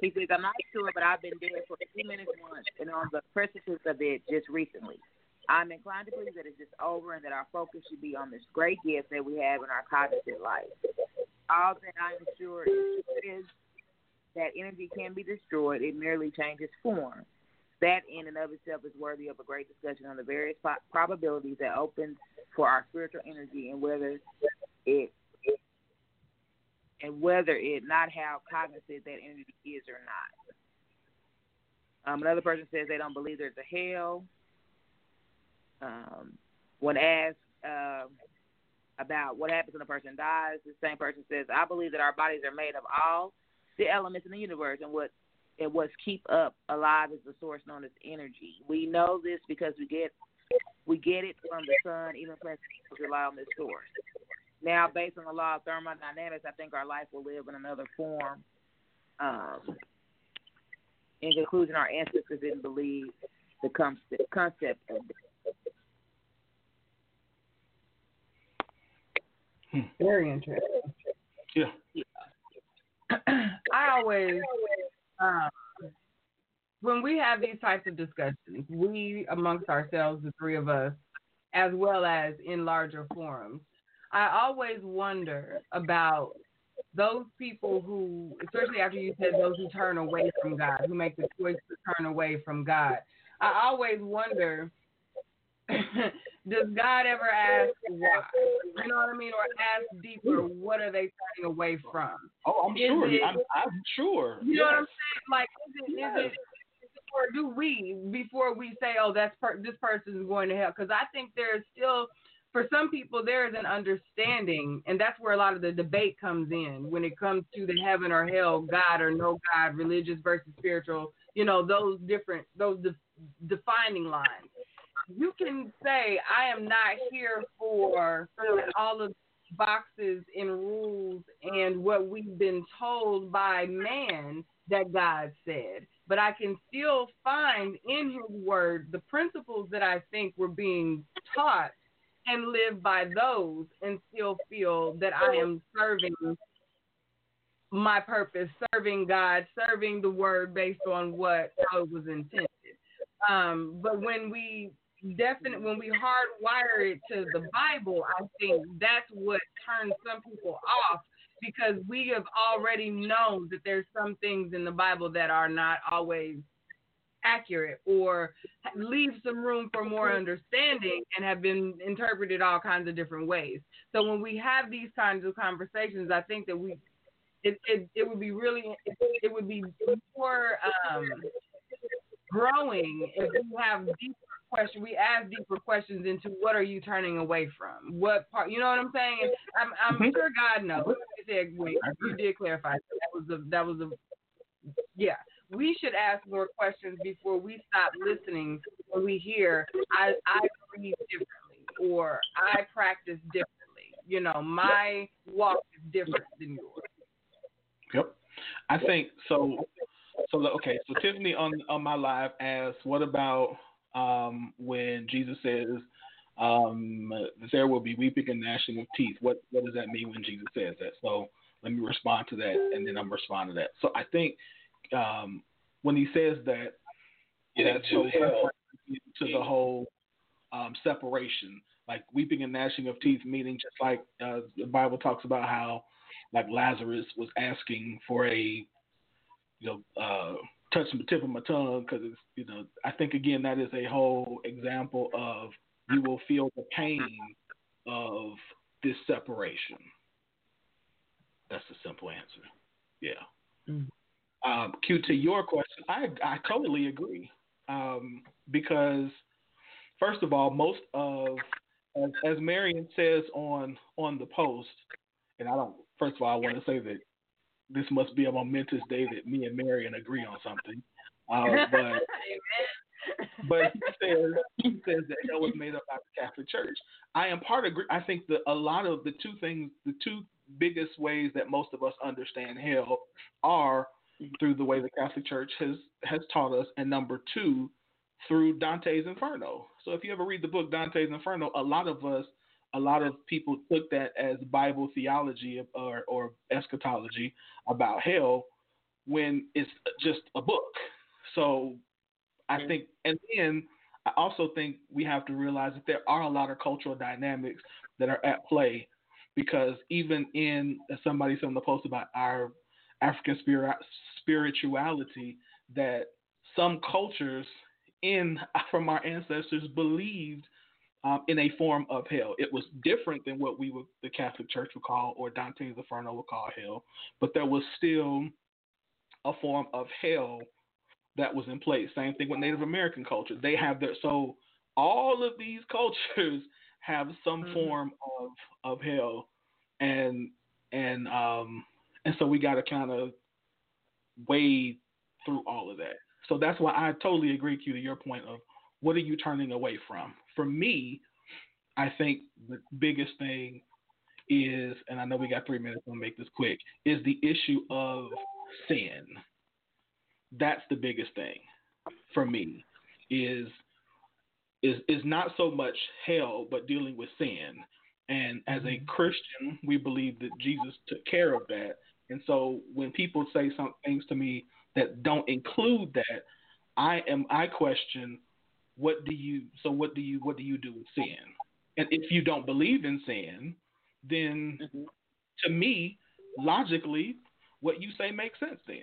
He says, I'm not sure, but I've been dead for a few minutes once and on the precipice of it just recently. I'm inclined to believe that it's just over and that our focus should be on this great gift that we have in our cognitive life. All that I am sure is that energy can be destroyed. It merely changes form. That in and of itself is worthy of a great discussion on the various probabilities that opens for our spiritual energy and whether it not how cognizant that energy is or not. Another person says they don't believe there's a hell. When asked about what happens when a person dies, the same person says, I believe that our bodies are made of all the elements in the universe, and what's keep up alive is the source known as energy. We know this because we get it from the sun, even plants rely on this source. Now, based on the law of thermodynamics, I think our life will live in another form. In conclusion, our ancestors didn't believe the concept of this. Very interesting. Yeah. I always, when we have these types of discussions, we amongst ourselves, the three of us, as well as in larger forums, I always wonder about those people who, especially after you said those who turn away from God, who make the choice to turn away from God. I always wonder, does God ever ask why? You know what I mean? Or ask deeper, what are they turning away from? Oh, I'm sure. You know what I'm saying? Like, is it, or do we, before we say, oh, this person is going to hell? Because I think there is still, for some people, there is an understanding, and that's where a lot of the debate comes in when it comes to the heaven or hell, God or no God, religious versus spiritual, you know, those defining lines. You can say, I am not here for all of the boxes and rules and what we've been told by man that God said, but I can still find in his word the principles that I think were being taught and live by those and still feel that I am serving my purpose, serving God, serving the word based on how it was intended. But when we when we hardwire it to the Bible, I think that's what turns some people off, because we have already known that there's some things in the Bible that are not always accurate or leave some room for more understanding and have been interpreted all kinds of different ways. So when we have these kinds of conversations, I think that it would be more growing if we have deeper questions. We ask deeper questions into what are you turning away from? What part? You know what I'm saying? And I'm sure God knows. You did clarify that was a yeah. We should ask more questions before we stop listening when we hear I read differently or I practice differently. You know, my walk is different than yours. Yep, I think so. So okay, so Tiffany on my live asked, what about when Jesus says there will be weeping and gnashing of teeth? What does that mean when Jesus says that? So let me respond to that, and then I'm responding to that. So I think when he says that, that's so to the whole separation, like weeping and gnashing of teeth, meaning just like the Bible talks about how, like Lazarus was asking for a touch the tip of my tongue, because it's, I think again that is a whole example of you will feel the pain of this separation. That's the simple answer. Yeah. Mm-hmm. Q, to your question, I totally agree, because first of all, most of as Marion says on the post, and I don't. First of all, I want to say that this must be a momentous day that me and Marion agree on something. But he says that hell was made up by the Catholic Church. I am part of. I think that a lot of the two biggest ways that most of us understand hell are through the way the Catholic Church has taught us, and number two, through Dante's Inferno. So if you ever read the book Dante's Inferno, a lot of people took that as Bible theology or eschatology about hell when it's just a book. So I think, and then I also think we have to realize that there are a lot of cultural dynamics that are at play, because even in somebody sent the post about our African spirituality, that some cultures from our ancestors believed in a form of hell. It was different than what the Catholic Church would call, or Dante's Inferno would call, hell, but there was still a form of hell that was in place. Same thing with Native American culture. They have so all of these cultures have some form of hell, and so we got to kind of wade through all of that. So that's why I totally agree, Q, to your point of what are you turning away from? For me, I think the biggest thing is, and I know we got 3 minutes, I'll make this quick, is the issue of sin. That's the biggest thing for me is not so much hell, but dealing with sin. And as a Christian, we believe that Jesus took care of that. And so when people say some things to me that don't include that, I question, what do you do with sin? And if you don't believe in sin, then to me, logically, what you say makes sense then.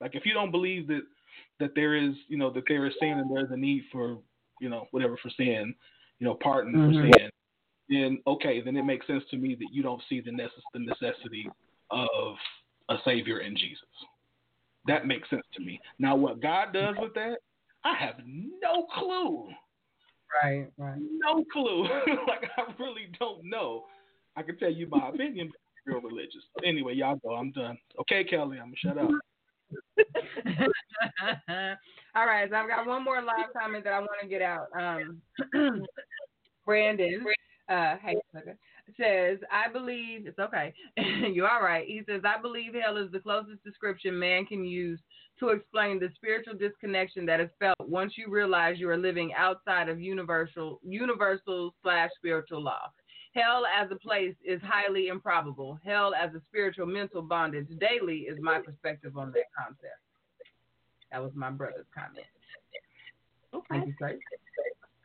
Like, if you don't believe that there is, that there is sin and there's a need for, for sin, pardon for sin, then okay, then it makes sense to me that you don't see the necessity of a Savior in Jesus. That makes sense to me. Now, what God does with that, I have no clue. Right. No clue. I really don't know. I can tell you my opinion, but you're religious. But anyway, y'all go. I'm done. Okay, Kelly, I'm going to shut up. All right, so I've got one more live comment that I want to get out. Brandon says, I believe it's okay. You're all right. He says, I believe hell is the closest description man can use to explain the spiritual disconnection that is felt once you realize you are living outside of universal/spiritual law. Hell as a place is highly improbable. Hell as a spiritual mental bondage daily is my perspective on that concept. That was my brother's comment. Okay. Thank you, sir.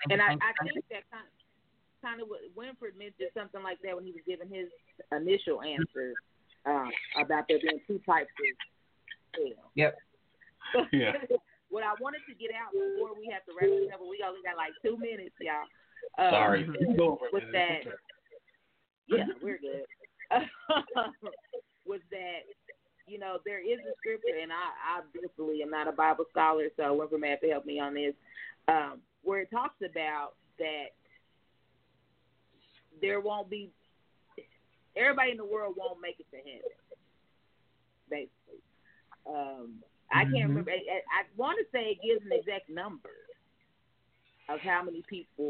And I think that kind of what Winford mentioned, something like that when he was giving his initial answer about there being two types of hell. Yep. Yeah. What I wanted to get out before we have to wrap it up, but we only got 2 minutes, y'all. Sorry. With that. Yeah, we're good. Was that, there is a scripture, and I obviously am not a Bible scholar, so Winford may have to help me on this, where it talks about that there won't be, everybody in the world won't make it to heaven, basically. I can't remember. I want to say it gives an exact number of how many people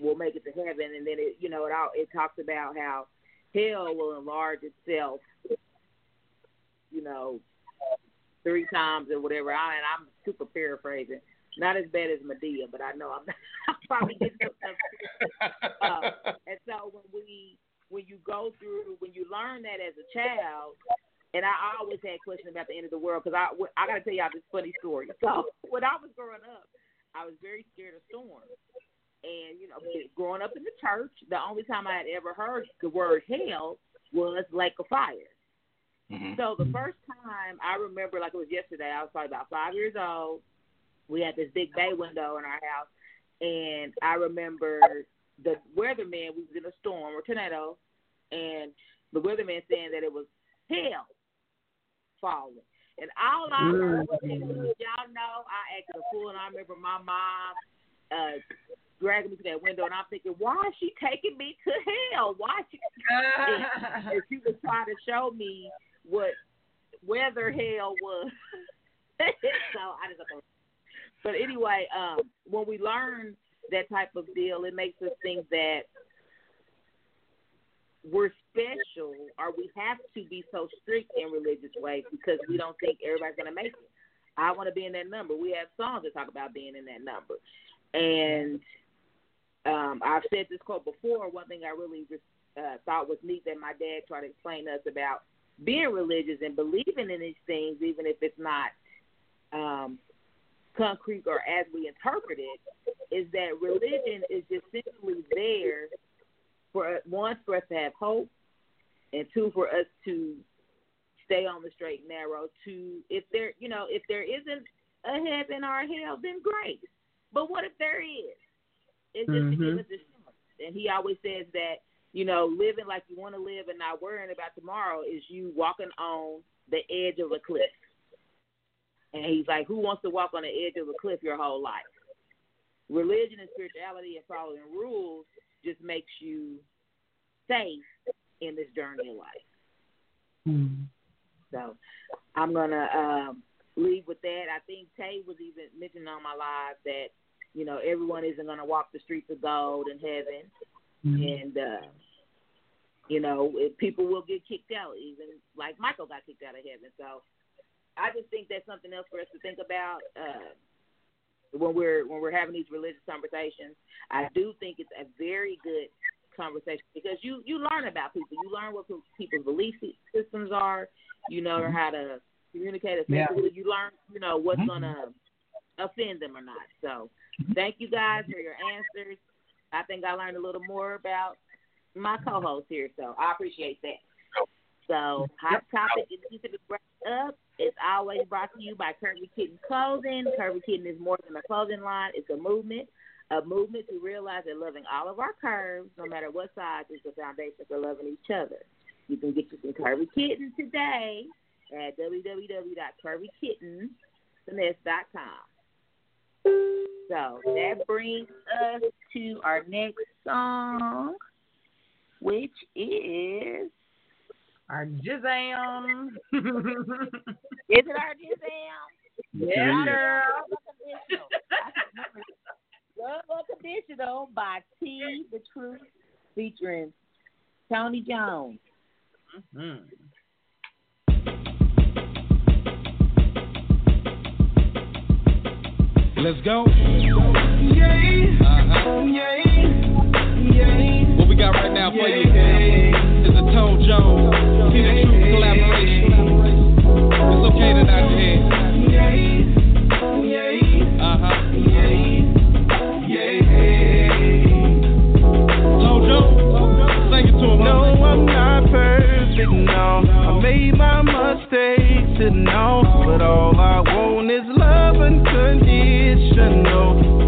will make it to heaven, and then it talks about how hell will enlarge itself, 3 times or whatever. And I'm super paraphrasing, not as bad as Medea, but I know I'm probably getting some stuff. And so when you learn that as a child, and I always had questions about the end of the world, because I got to tell y'all this funny story. So when I was growing up, I was very scared of storms. And, growing up in the church, the only time I had ever heard the word hell was Lake of Fire. So the first time, I remember it was yesterday, I was probably about 5 years old. We had this big bay window in our house. And I remember the weatherman, we was in a storm or tornado, and the weatherman saying that it was hell falling. And all I heard was, y'all know, I acted a fool, and I remember my mom dragging me to that window, and I'm thinking, why is she taking me to hell? Why is she taking me to hell? And she was trying to show me whether hell was. So I just don't know. But anyway, when we learn that type of deal, it makes us think that we're special, or we have to be so strict in religious ways because we don't think everybody's going to make it. I want to be in that number. We have songs that talk about being in that number. And I've said this quote before. One thing I really thought was neat that my dad tried to explain to us about being religious and believing in these things, even if it's not concrete or as we interpret it, is that religion is just simply there for, one, for us to have hope, and two, for us to stay on the straight and narrow. To if there isn't a heaven or a hell, then great. But what if there is? It's just to give us a chance. And he always says that, living like you want to live and not worrying about tomorrow is you walking on the edge of a cliff. And he's like, who wants to walk on the edge of a cliff your whole life? Religion and spirituality and following rules just makes you safe in this journey of life. So I'm going to leave with that. I think Tay was even mentioning on my live that, everyone isn't going to walk the streets of gold in heaven. And, people will get kicked out, even like Michael got kicked out of heaven. So I just think that's something else for us to think about when we're having these religious conversations. I do think it's a very good conversation because you learn about people. You learn what people's belief systems are. You know how to communicate effectively. Yeah. You learn, what's going to offend them or not. So thank you guys for your answers. I think I learned a little more about my co-host here, so I appreciate that. So, Hot Topic is easy to wrap up. It's always brought to you by Curvy Kitten Clothing. Curvy Kitten is more than a clothing line. It's a movement to realize that loving all of our curves, no matter what size, is the foundation for loving each other. You can get you some Curvy Kitten today at www.curvykittenfinesse.com. So that brings us to our next song, which is our Jizam. Is it our Jizam? Yeah, girl. Love Unconditional by T. the Truth, featuring Tony Jones. Let's go. Yay. Yay. Yay. What we got right now for you is a Tone Jones, T. the Truth collaboration. It's okay to not dance. Yay. Yay. Yay. Yay. Tone Jones, sing it to him. No, I'm not perfect, no. I made my mistakes and no, but all I want is love unconditional.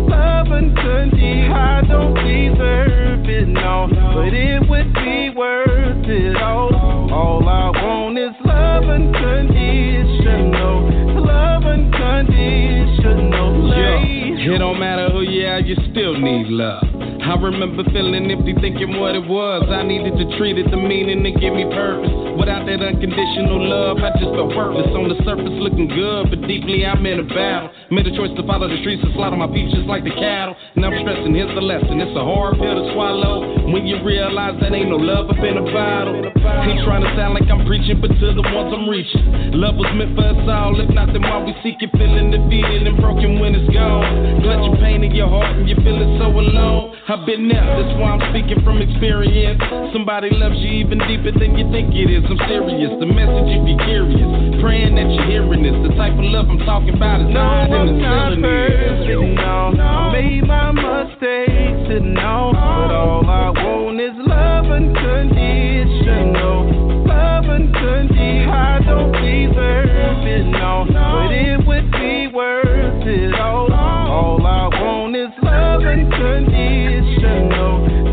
Love unconditional. I don't deserve it, no, but it would be worth it all. All I want is love unconditional. Love unconditional. Yeah. It don't matter who you are, you still need love. I remember feeling empty, thinking what it was. I needed to treat it, the meaning to give me purpose. Without that unconditional love, I just felt worthless. On the surface looking good, but deeply I'm in a battle. Made a choice to follow the streets and slide on my feet just like the cattle. Now I'm stressing, here's the lesson, it's a hard pill to swallow. When you realize that ain't no love up in a bottle. Ain't trying to sound like I'm preaching, but to the ones I'm reaching. Love was meant for us all, if not then why we seek it. Feeling defeated and broken when it's gone. Clutch your pain in your heart and you're feeling so alone. I've been there, that's why I'm speaking from experience. Somebody loves you even deeper than you think it is. I'm serious, the message if you're curious. Praying that you're hearing this. The type of love I'm talking about is not in the ceiling. No, I made my mistakes and no, but all I want is love unconditional. Love unconditional. I don't deserve it, no, but it would be worth it all. All I want is love unconditional.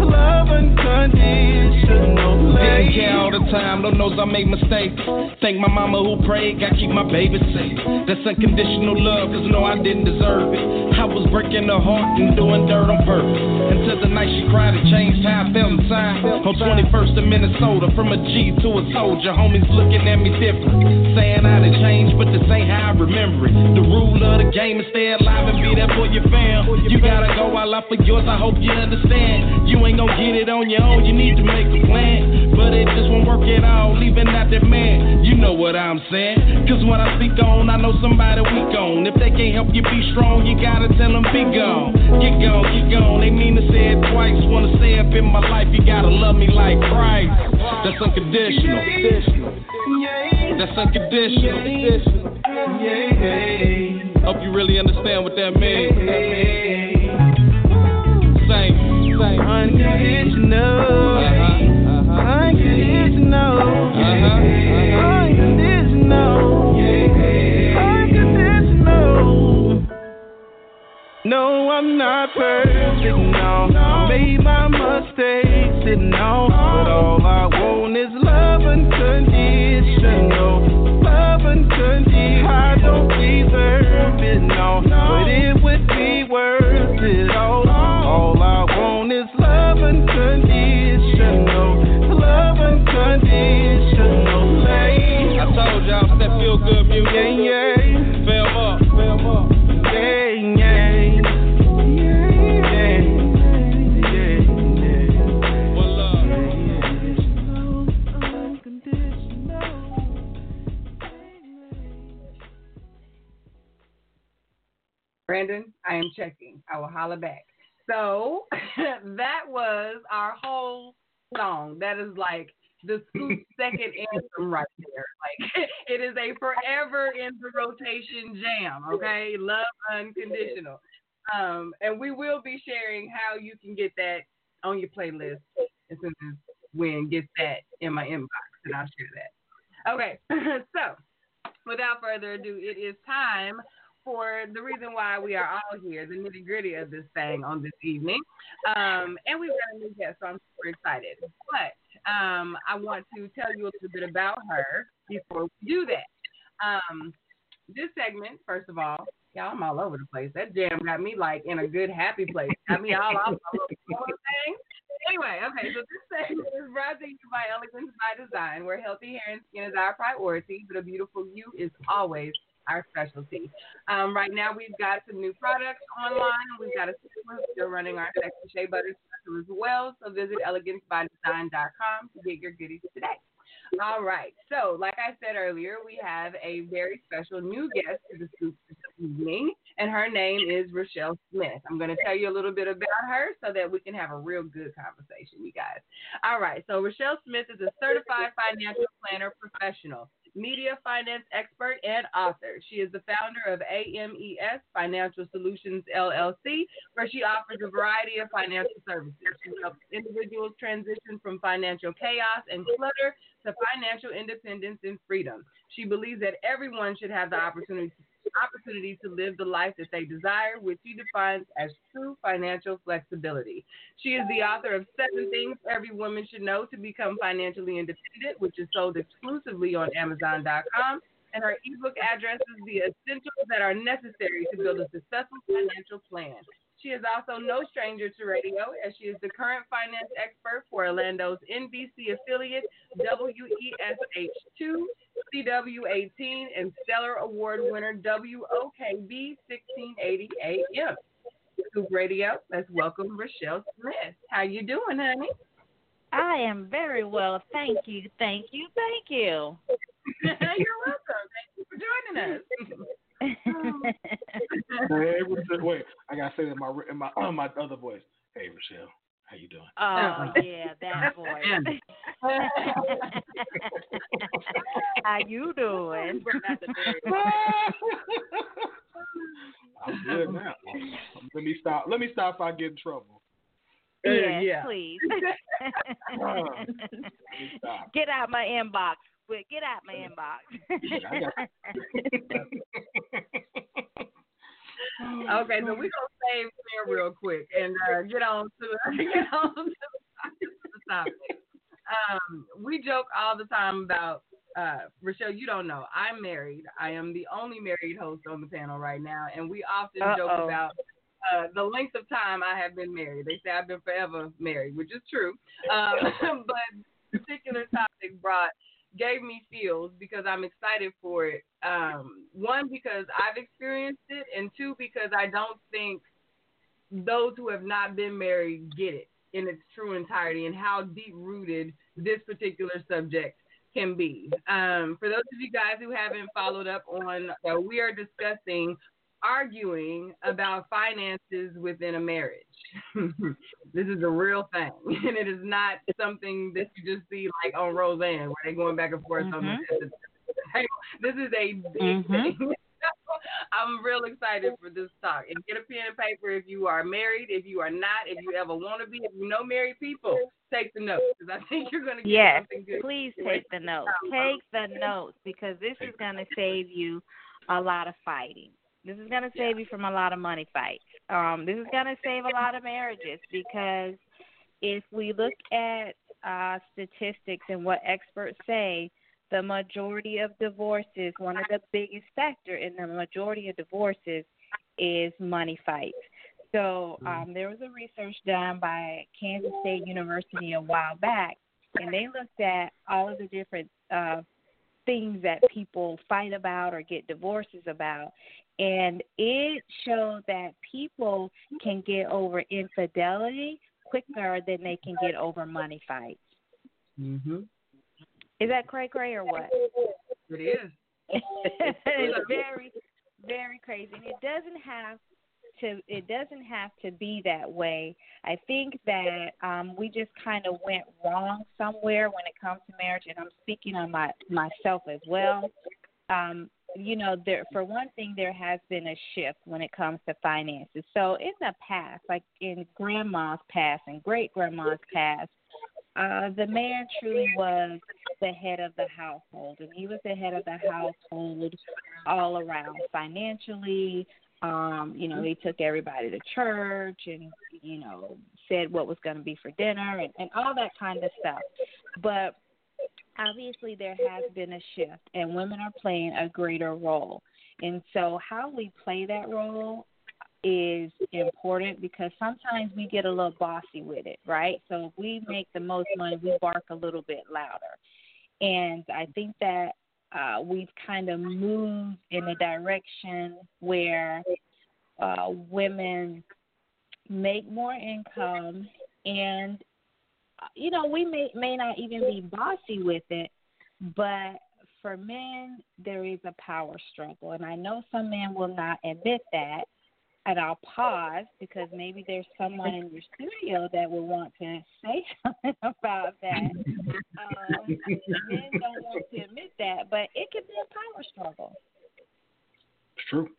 Love unconditional. Didn't care all the time, Lord knows I made mistakes. Thank my mama who prayed, God keep my baby safe. That's unconditional love, cause no I didn't deserve it. I was breaking her heart and doing dirt on purpose. Until the night she cried, it changed how I felt inside. On 21st in Minnesota, from a G to a soldier. Homies looking at me different, saying I done changed, but this ain't how I remember it. The rule of the game is stay alive and be there for your fam. You gotta go all out for yours, I hope you understand. You ain't gonna get it on your own, you need to make a plan. But it just won't work working all, leaving out that man. You know what I'm saying? Cause when I speak on, I know somebody weak on. If they can't help you be strong, you gotta tell them be gone. Get gone, get gone. They mean to say it twice. Wanna say up in my life, you gotta love me like Christ. That's unconditional. That's unconditional. Hope you really understand what that means. Same. Unconditional. Unconditional. No, I'm not perfect, no. I made my mistakes, and no. But all I want is love unconditional. Love unconditional. I don't deserve it, no. But it would be worth it all. All I want is love unconditional. Love unconditional. Hey. I told y'all that feel good music. Yeah, yeah. Fell up. Yeah, yeah. Yeah, yeah. Well, Brandon, I am checking. I will holler back. So that was our whole song. That is like the Scoop second anthem right there. Like it is a forever in the rotation jam. Okay, love unconditional. And we will be sharing how you can get that on your playlist as soon as Wynn gets that in my inbox, and I'll share that. Okay, so without further ado, it is time for the reason why we are all here, the nitty-gritty of this thing on this evening. And we've got a new guest, so I'm super excited. But I want to tell you a little bit about her before we do that. This segment, first of all, y'all, I'm all over the place. That jam got me, like, in a good, happy place. Got me all over the place. Anyway, okay, so this segment is brought to you by Elegance by Design, where healthy hair and skin is our priority, but a beautiful you is always our specialty. Right now, we've got some new products online. We've got a sequence. We're running our sexy shea butter special as well. So visit elegancebydesign.com to get your goodies today. All right. So, like I said earlier, we have a very special new guest to the Scoop this evening, and her name is Reshell Smith. I'm going to tell you a little bit about her so that we can have a real good conversation, you guys. All right. So, Reshell Smith is a certified financial planner professional, media finance expert, and author. She is the founder of AMES Financial Solutions, LLC, where she offers a variety of financial services. She helps individuals transition from financial chaos and clutter to financial independence and freedom. She believes that everyone should have the opportunity to live the life that they desire, which she defines as true financial flexibility. She is the author of 7 Things Every Woman Should Know to Become Financially Independent, which is sold exclusively on Amazon.com, and her ebook addresses the essentials that are necessary to build a successful financial plan. She is also no stranger to radio, as she is the current finance expert for Orlando's NBC affiliate, WESH2CW18, and Stellar Award winner, WOKB 1680 AM. Scoop Radio, let's welcome Reshell Smith. How you doing, honey? I am very well. Thank you. You're welcome. Thank you for joining us. Wait, I gotta say that in my other voice. Hey, Reshell, how you doing? Oh yeah, that voice. How you doing? I'm good now. Let me stop if I get in trouble. Yes, yeah. Please. Get out my inbox. Get out my inbox. Okay, so we're going to save there real quick and get on to the topic. We joke all the time about, Reshell, you don't know, I'm married. I am the only married host on the panel right now, and we often joke about the length of time I have been married. They say I've been forever married, which is true. But this particular topic gave me feels because I'm excited for it. One, because I've experienced it, and two, because I don't think those who have not been married get it. in its true entirety and how deep-rooted this particular subject can be. For those of you guys who haven't followed up on, we are discussing arguing about finances within a marriage. This is a real thing, and it is not something that you just see like on Roseanne, where they're going back and forth on this. This is a big thing. I'm real excited for this talk. And get a pen and paper if you are married, if you are not, if you ever want to be, if you know married people, take the notes, because I think you're going to get something good. Please take the notes. Take the notes, because this is going to save you a lot of fighting. This is going to save you from a lot of money fights. This is going to save a lot of marriages, because if we look at statistics and what experts say, the majority of divorces, one of the biggest factor in the majority of divorces is money fights. So there was a research done by Kansas State University a while back, and they looked at all of the different things that people fight about or get divorces about. And it showed that people can get over infidelity quicker than they can get over money fights. Mm-hmm. Is that cray-cray or what? It is. It's very, very crazy. And it doesn't have to be that way. I think that we just kind of went wrong somewhere when it comes to marriage, and I'm speaking on myself as well. You know, for one thing, there has been a shift when it comes to finances. So in the past, like in grandma's past and great-grandma's past, the man truly was the head of the household, and he was the head of the household all around financially. You know, he took everybody to church and, you know, said what was going to be for dinner and all that kind of stuff. But obviously there has been a shift, and women are playing a greater role. And so how we play that role is important, because sometimes we get a little bossy with it, right? So if we make the most money, we bark a little bit louder. And I think that we've kind of moved in a direction where women make more income, and, you know, we may not even be bossy with it, but for men, there is a power struggle. And I know some men will not admit that. And I'll pause, because maybe there's someone in your studio that will want to say something about that. Men don't want to admit that, but it can be a power struggle. It's true.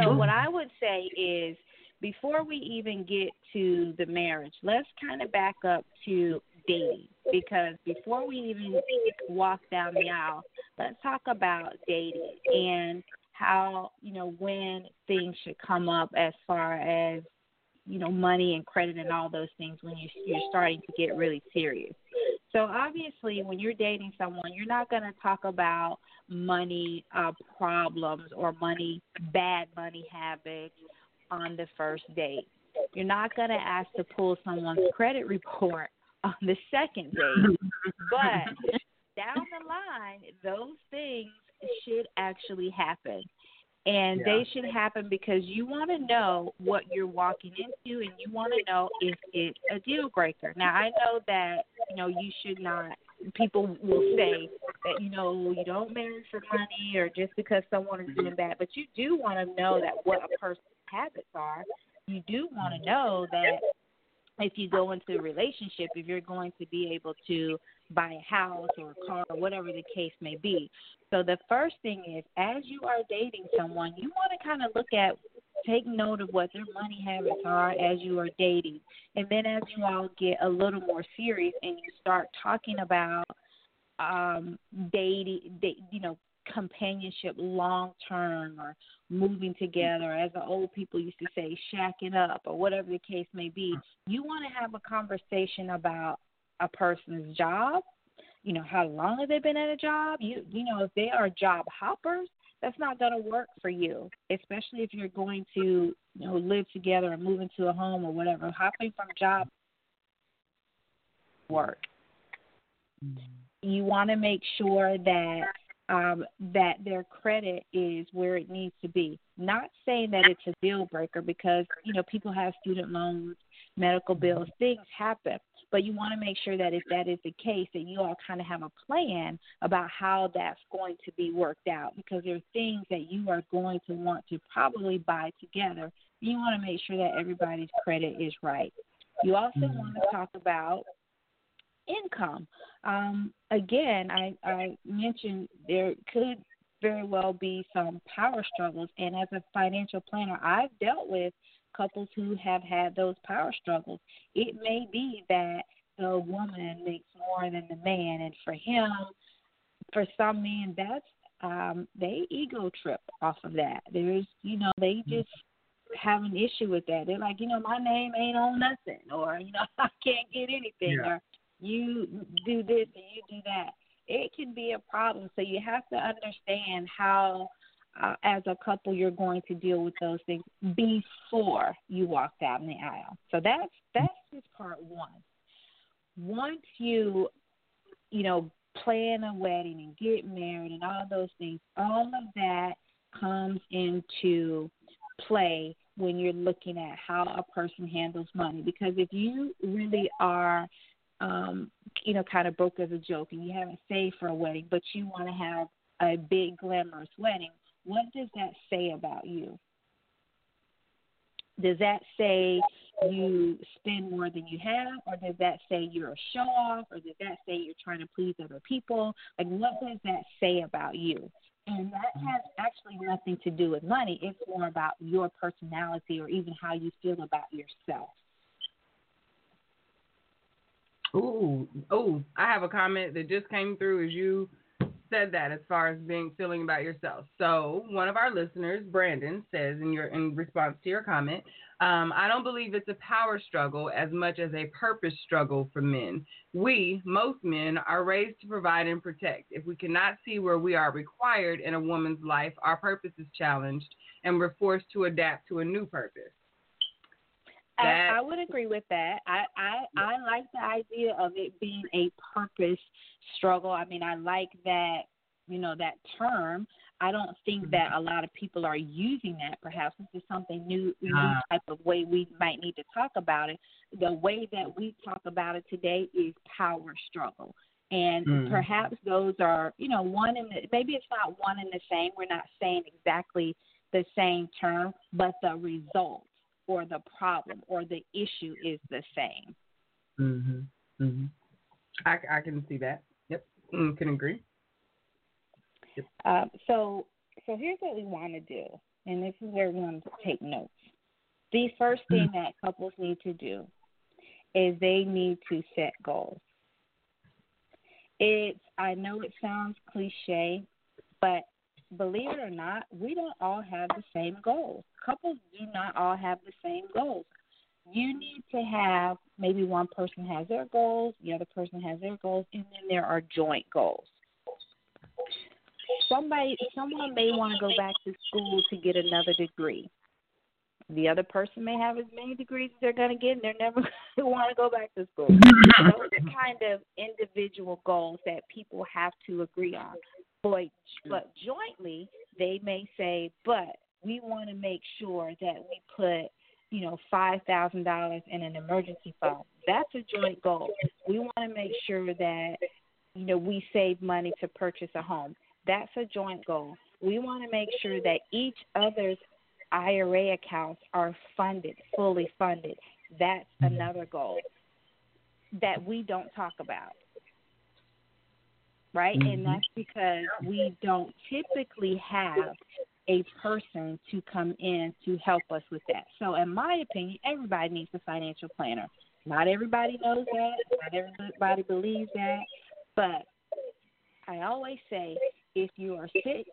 So what I would say is, before we even get to the marriage, let's kind of back up to dating, because before we even walk down the aisle, let's talk about dating and how, you know, when things should come up as far as, you know, money and credit and all those things when you're starting to get really serious. So obviously when you're dating someone, you're not going to talk about money problems or bad money habits on the first date. You're not going to ask to pull someone's credit report on the second date. But down the line, those things should actually happen, and they should happen because you want to know what you're walking into, and you want to know if it's a deal breaker. Now, I know that, you know, you should not, people will say that, you know, you don't marry for money or just because someone is doing bad, but you do want to know that what a person's habits are. You do want to know that if you go into a relationship, if you're going to be able to buy a house or a car or whatever the case may be. So the first thing is, as you are dating someone, you want to kind of take note of what their money habits are as you are dating. And then as you all get a little more serious and you start talking about dating, you know, companionship long-term or moving together, as the old people used to say, shacking up or whatever the case may be, you want to have a conversation about a person's job. You know, how long have they been at a job? You know, if they are job hoppers, that's not going to work for you, especially if you're going to, you know, live together and move into a home or whatever. Hopping from job work. You want to make sure that their credit is where it needs to be. Not saying that it's a deal breaker because, you know, people have student loans, medical bills, things happen. But you want to make sure that if that is the case, that you all kind of have a plan about how that's going to be worked out, because there are things that you are going to want to probably buy together. You want to make sure that everybody's credit is right. You also want to talk about income. Again, I mentioned there could very well be some power struggles. And as a financial planner, I've dealt with couples who have had those power struggles. It may be that the woman makes more than the man, and for him, for some men, that's they ego trip off of that. There's, you know, they just have an issue with that. They're like, you know, my name ain't on nothing, or, you know, I can't get anything, or you do this and you do that. It can be a problem. So you have to understand how, as a couple, you're going to deal with those things before you walk down the aisle. So that's just part one. Once you know, plan a wedding and get married and all those things, all of that comes into play when you're looking at how a person handles money. Because if you really are you know, kind of broke as a joke and you haven't saved for a wedding, but you want to have a big glamorous wedding, what does that say about you? Does that say you spend more than you have, or does that say you're a show-off, or does that say you're trying to please other people? Like, what does that say about you? And that has actually nothing to do with money. It's more about your personality or even how you feel about yourself. Ooh, I have a comment that just came through as you said that, as far as feeling about yourself. So one of our listeners, Brandon, says in response to your comment, I don't believe it's a power struggle as much as a purpose struggle for men. We, most men, are raised to provide and protect. If we cannot see where we are required in a woman's life, our purpose is challenged and we're forced to adapt to a new purpose. I would agree with that. I like the idea of it being a purpose struggle. I mean, I like that, you know, that term. I don't think that a lot of people are using that. Perhaps this is something new type of way we might need to talk about it. The way that we talk about it today is power struggle. And perhaps those are, you know, maybe it's not one and the same. We're not saying exactly the same term, but the result or the problem or the issue is the same. I can see that. Yep, can agree. Yep. So here's what we want to do, and this is where we want to take notes. The first thing that couples need to do is they need to set goals. I know it sounds cliche, but believe it or not, we don't all have the same goals. Couples do not all have the same goals. You need to have, maybe one person has their goals, the other person has their goals, and then there are joint goals. Someone may want to go back to school to get another degree. The other person may have as many degrees as they're going to get, and they're never going to want to go back to school. So those are kind of individual goals that people have to agree on. But jointly, they may say, but we want to make sure that we put, you know, $5,000 in an emergency fund. That's a joint goal. We want to make sure that, you know, we save money to purchase a home. That's a joint goal. We want to make sure that each other's IRA accounts are funded, fully funded. That's another goal that we don't talk about. Right? And that's because we don't typically have a person to come in to help us with that. So in my opinion, everybody needs a financial planner. Not everybody knows that. Not everybody believes that. But I always say, if you are sick,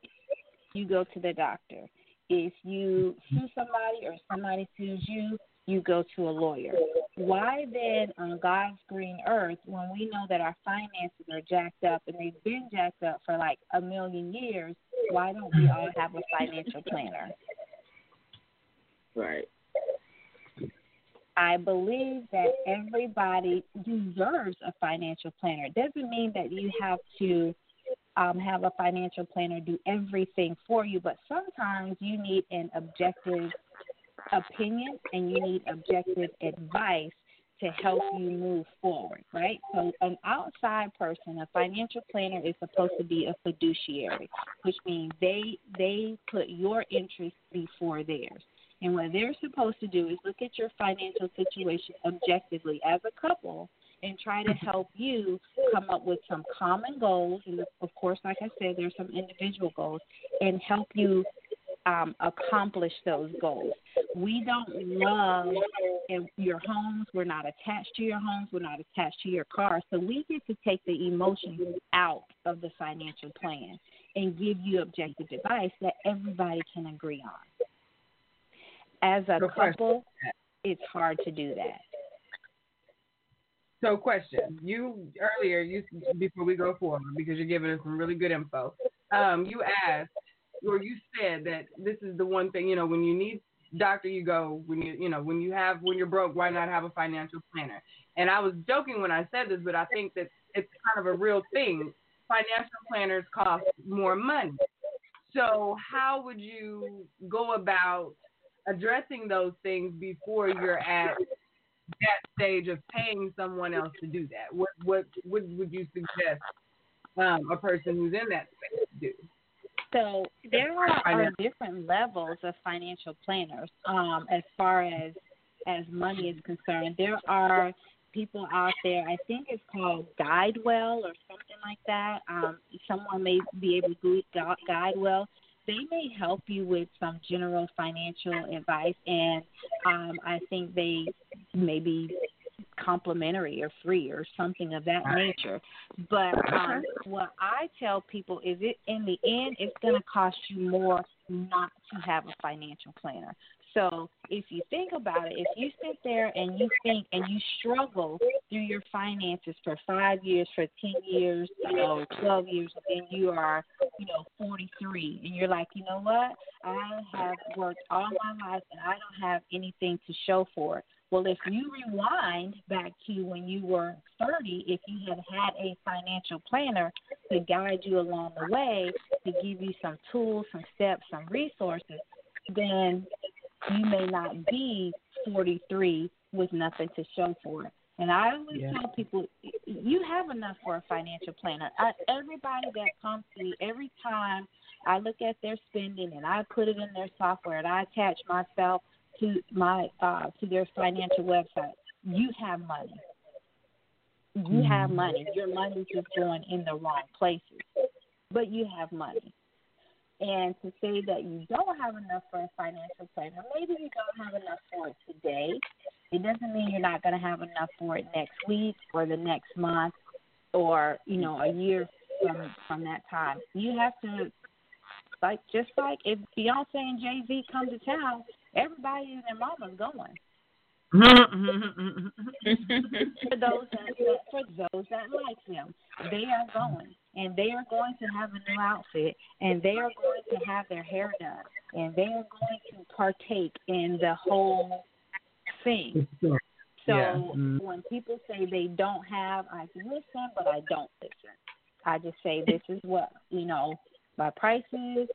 you go to the doctor. If you sue somebody or somebody sues you, you go to a lawyer. Why then on God's green earth, when we know that our finances are jacked up and they've been jacked up for like a million years, why don't we all have a financial planner? Right. I believe that everybody deserves a financial planner. It doesn't mean that you have to have a financial planner do everything for you, but sometimes you need an objective opinion and you need objective advice to help you move forward, right? So an outside person, a financial planner, is supposed to be a fiduciary, which means they put your interests before theirs. And what they're supposed to do is look at your financial situation objectively as a couple and try to help you come up with some common goals. And, of course, like I said, there's some individual goals, and help you accomplish those goals. We don't love your homes. We're not attached to your homes. We're not attached to your cars. So we get to take the emotions out of the financial plan and give you objective advice that everybody can agree on. As a couple, it's hard to do that. So question, you earlier, before we go forward, because you're giving us some really good info, you asked, or you said that this is the one thing, you know, when you need doctor, you go, when you're broke, why not have a financial planner? And I was joking when I said this, but I think that it's kind of a real thing. Financial planners cost more money. So how would you go about addressing those things before you're at that stage of paying someone else to do that? What would you suggest a person who's in that space do? So there are different levels of financial planners as far as money is concerned. There are people out there, I think it's called GuideWell or something like that. Someone may be able to GuideWell. They may help you with some general financial advice, and I think they may be complimentary or free or something of that nature. But what I tell people is in the end, it's going to cost you more not to have a financial planner. So if you think about it, if you sit there and you think and you struggle through your finances for 5 years, for 10 years, 12 years, and you are, 43, and you're like, you know what? I have worked all my life and I don't have anything to show for it. Well, if you rewind back to when you were 30, if you had had a financial planner to guide you along the way, to give you some tools, some steps, some resources, then you may not be 43 with nothing to show for it. And I always tell people, you have enough for a financial planner. Everybody that comes to me, every time I look at their spending and I put it in their software and I attach myself to my to their financial website, you have money. You have money. Your money is just going in the wrong places, but you have money. And to say that you don't have enough for a financial planner, maybe you don't have enough for it today. It doesn't mean you're not going to have enough for it next week or the next month or, a year from that time. You have to, just like if Beyonce and Jay-Z come to town, everybody and their mama's going. for those that like them, they are going. And they are going to have a new outfit, and they are going to have their hair done, and they are going to partake in the whole thing. So when people say they don't have, I listen, but I don't listen. I just say this is what, my price is,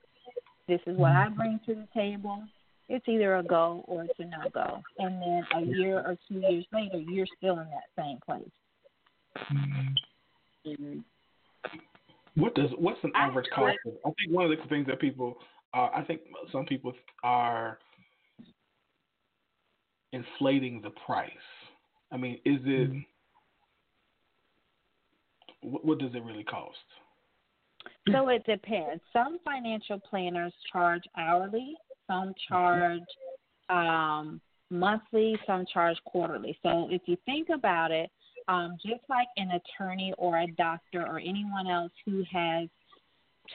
this is what I bring to the table. It's either a go or it's a no-go. And then a year or 2 years later, you're still in that same place. Mm-hmm. What's an average cost? I think one of the things that some people are inflating the price. I mean, is it what does it really cost? So it depends. Some financial planners charge hourly, some charge monthly, some charge quarterly. So if you think about it, just like an attorney or a doctor or anyone else who has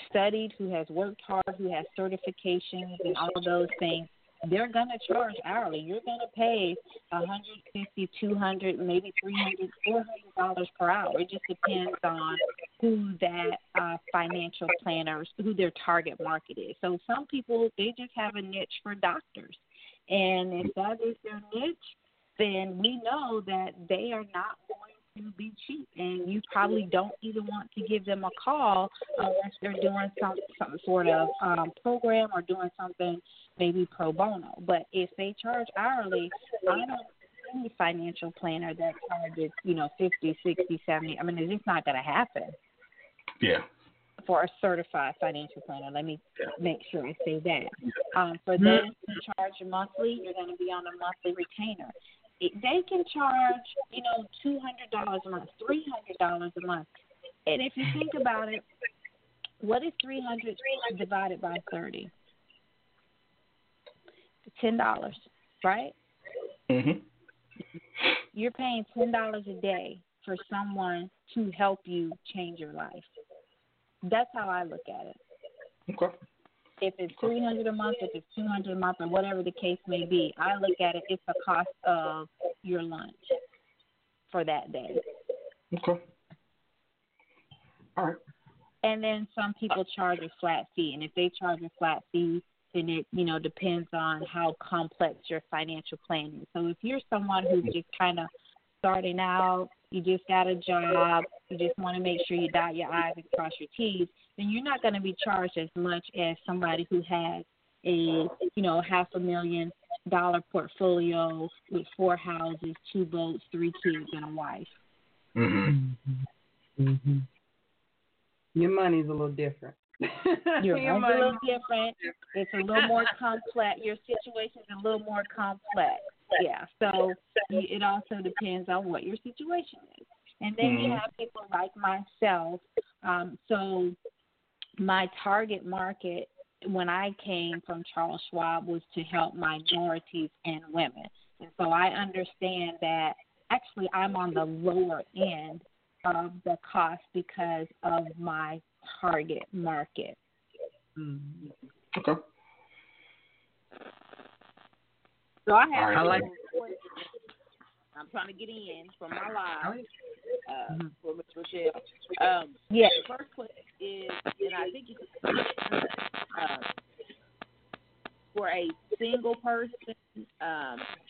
studied, who has worked hard, who has certifications and all those things, they're going to charge hourly. You're going to pay $150, $200, maybe $300, $400 per hour. It just depends on who that financial planner, who their target market is. So some people, they just have a niche for doctors. And if that is their niche, then we know that they are not going do be cheap, and you probably don't even want to give them a call unless they're doing some sort of program or doing something maybe pro bono. But if they charge hourly, I don't see any financial planner that charges, you know, 50, 60, 70. I mean, it's just not going to happen. Yeah. For a certified financial planner. Let me make sure I say that. For those who charge monthly, you're going to be on a monthly retainer. They can charge, you know, $200 a month, $300 a month. And if you think about it, what is 300 divided by 30? $10, right? Mm-hmm. You're paying $10 a day for someone to help you change your life. That's how I look at it. Okay. If it's $300 a month, if it's $200 a month, or whatever the case may be, I look at it, it's the cost of your lunch for that day. Okay. All right. And then some people charge a flat fee, and if they charge a flat fee, then it, you know, depends on how complex your financial plan is. So if you're someone who's just kind of starting out, you just got a job, you just want to make sure you dot your I's and cross your T's, then you're not going to be charged as much as somebody who has a, you know, $500,000 portfolio with 4 houses, 2 boats, 3 kids, and a wife. Mm-hmm. Mm-hmm. Your money's a little different. Your money's a little different. It's a little more complex. Your situation's a little more complex. Yeah, so it also depends on what your situation is. And then you have people like myself. So my target market when I came from Charles Schwab was to help minorities and women. And so I understand that actually I'm on the lower end of the cost because of my target market. Mm-hmm. Okay. So I have I'm trying to get in from my live for Ms. Reshell. The first question is, and I think it's for a single person,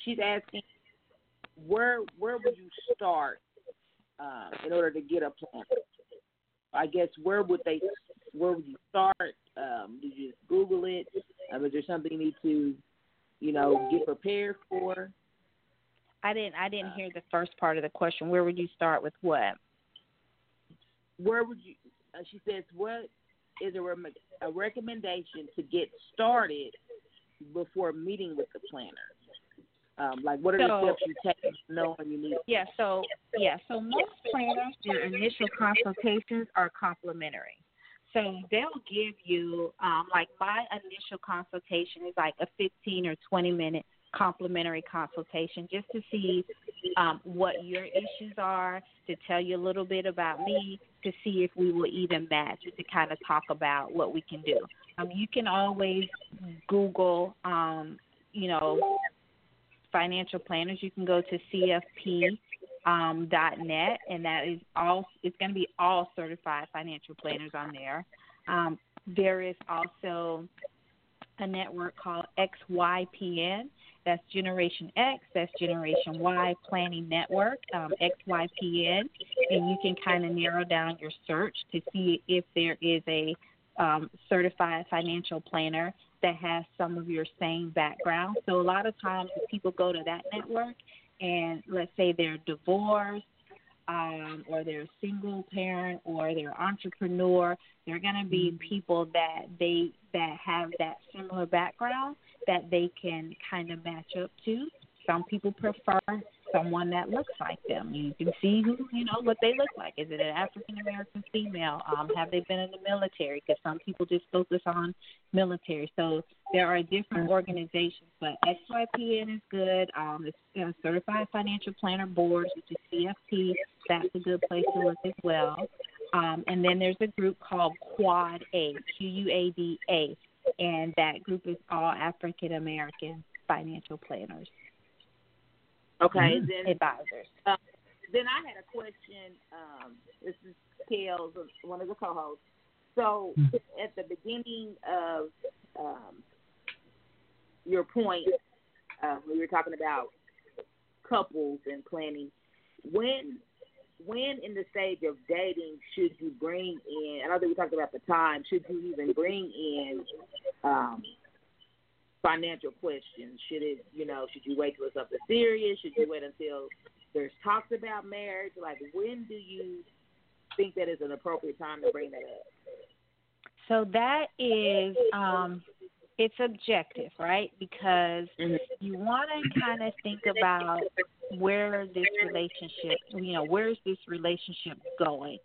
she's asking where would you start in order to get a plan? I guess where would you start? Do you just Google it? Is there something you need to get prepared for? I didn't hear the first part of the question. Where would you start with what? Where would you? She says, what is a recommendation to get started before meeting with the planner? What are the steps you take knowing you need? So most planners, their initial consultations are complimentary. So they'll give you, my initial consultation is a 15 or 20-minute complimentary consultation just to see what your issues are, to tell you a little bit about me, to see if we will even match, to kind of talk about what we can do. You can always Google, financial planners. You can go to CFP. .net, and that is all. It's going to be all certified financial planners on there. There is also a network called XYPN. That's Generation X. That's Generation Y Planning Network. XYPN, and you can kind of narrow down your search to see if there is a certified financial planner that has some of your same background. So a lot of times, if people go to that network, and let's say they're divorced or they're a single parent or they're an entrepreneur, they're going to be people that have that similar background that they can kind of match up to. Some people prefer someone that looks like them. You can see who, what they look like. Is it an African-American female? Have they been in the military? Because some people just focus on military. So there are different organizations, but XYPN is good. It's Certified Financial Planner Board, which is CFP. That's a good place to look as well. And then there's a group called Quad A, QUADA, and that group is all African-American financial planners. Okay, then advisors. Then I had a question. This is Kel's, one of the co-hosts. So at the beginning of your point, when you were talking about couples and planning, when when in the stage of dating should you bring in, and I think we talked about the time, should you even bring in financial questions? Should it, you know, should you wait till it's up to serious? Should you wait until there's talks about marriage? Like, when do you think that is an appropriate time to bring that up? So that is, it's objective, right? Because you want to kind of think about where this relationship, you know, where's this relationship going?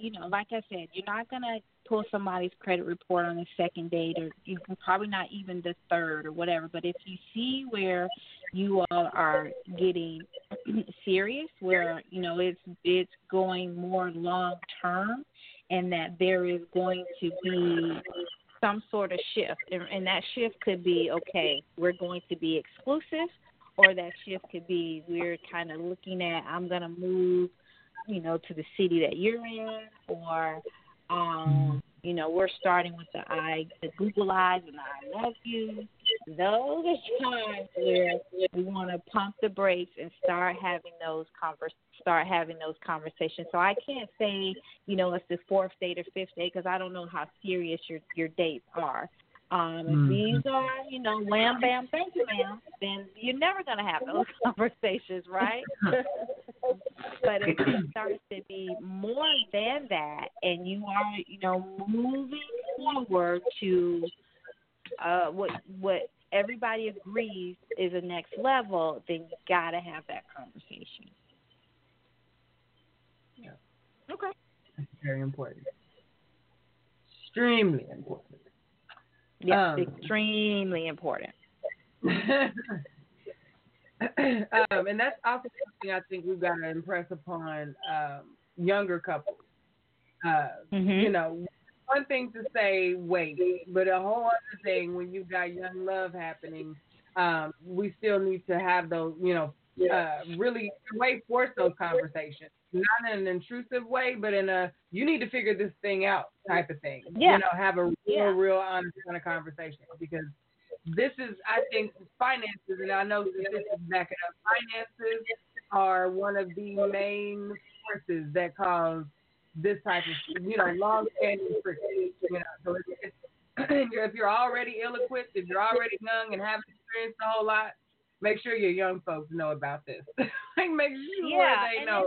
You know, like I said, you're not going to pull somebody's credit report on the second date, or you can probably not even the third or whatever. But if you see where you all are getting serious, where, you know, it's going more long term, and that there is going to be some sort of shift. And that shift could be, okay, we're going to be exclusive, or that shift could be we're kind of looking at, I'm going to move, you know, to the city that you're in, or, you know, we're starting with the Google eyes and the I love you. Those are times where we want to pump the brakes and start having those conversations. So I can't say, you know, it's the fourth date or fifth date, because I don't know how serious your dates are. If these are, you know, wham, bam, thank you, ma'am, then you're never going to have those conversations, right? But if it starts to be more than that, and you are, you know, moving forward to what everybody agrees is the next level, then you got to have that conversation. Yeah. Okay. That's very important. Extremely important. Yeah, extremely important. And that's also something I think we've got to impress upon younger couples. You know, one thing to say, wait, but a whole other thing when you've got young love happening, we still need to have those, you know, really force those conversations. Not in an intrusive way, but in a you need to figure this thing out type of thing. Yeah. You know, have a real honest kind of conversation, because this is, I think, finances, and I know this is back it up. Finances are one of the main forces that cause this type of, you know, long-standing friction. You know, so it's, if you're already ill-equipped, if you're already young and haven't experienced a whole lot, make sure your young folks know about this. Like, make sure they know.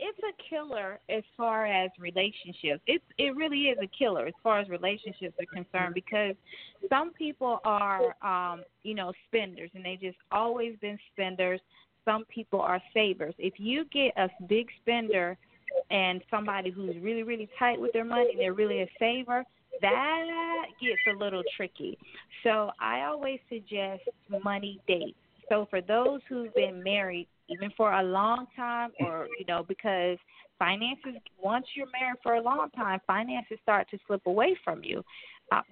It's a killer as far as relationships. It really is a killer as far as relationships are concerned, because some people are, you know, spenders, and they just always been spenders. Some people are savers. If you get a big spender and somebody who's really, really tight with their money, they're really a saver, that gets a little tricky. So I always suggest money dates. So for those who've been married, even for a long time, or, you know, because finances, once you're married for a long time, finances start to slip away from you.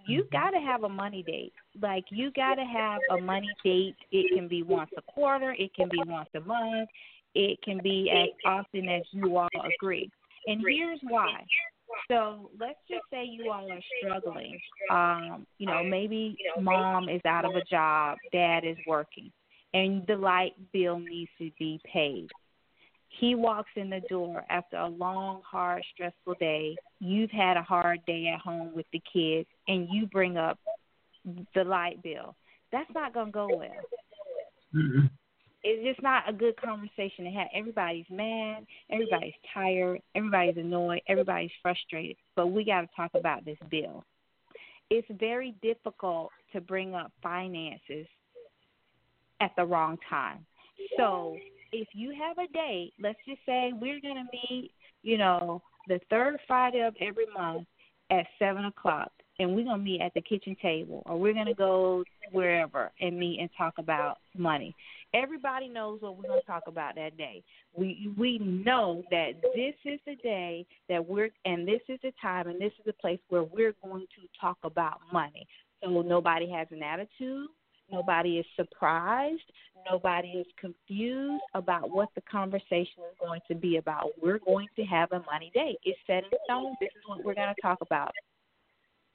You got to have a money date. Like, you got to have a money date. It can be once a quarter. It can be once a month. It can be as often as you all agree. And here's why. So let's just say you all are struggling. You know, maybe mom is out of a job, dad is working, and the light bill needs to be paid. He walks in the door after a long, hard, stressful day. You've had a hard day at home with the kids, and you bring up the light bill. That's not going to go well. Mm-hmm. It's just not a good conversation to have. Everybody's mad, everybody's tired, everybody's annoyed, everybody's frustrated, but we got to talk about this bill. It's very difficult to bring up finances at the wrong time. So if you have a date, let's just say we're going to meet, you know, the third Friday of every month at 7 o'clock, and we're going to meet at the kitchen table, or we're going to go wherever and meet and talk about money. Everybody knows what we're going to talk about that day. We know that this is the day that we're, and this is the time, and this is the place where we're going to talk about money. So nobody has an attitude. Nobody is surprised. Nobody is confused about what the conversation is going to be about. We're going to have a money date. It's set in stone. This is what we're going to talk about.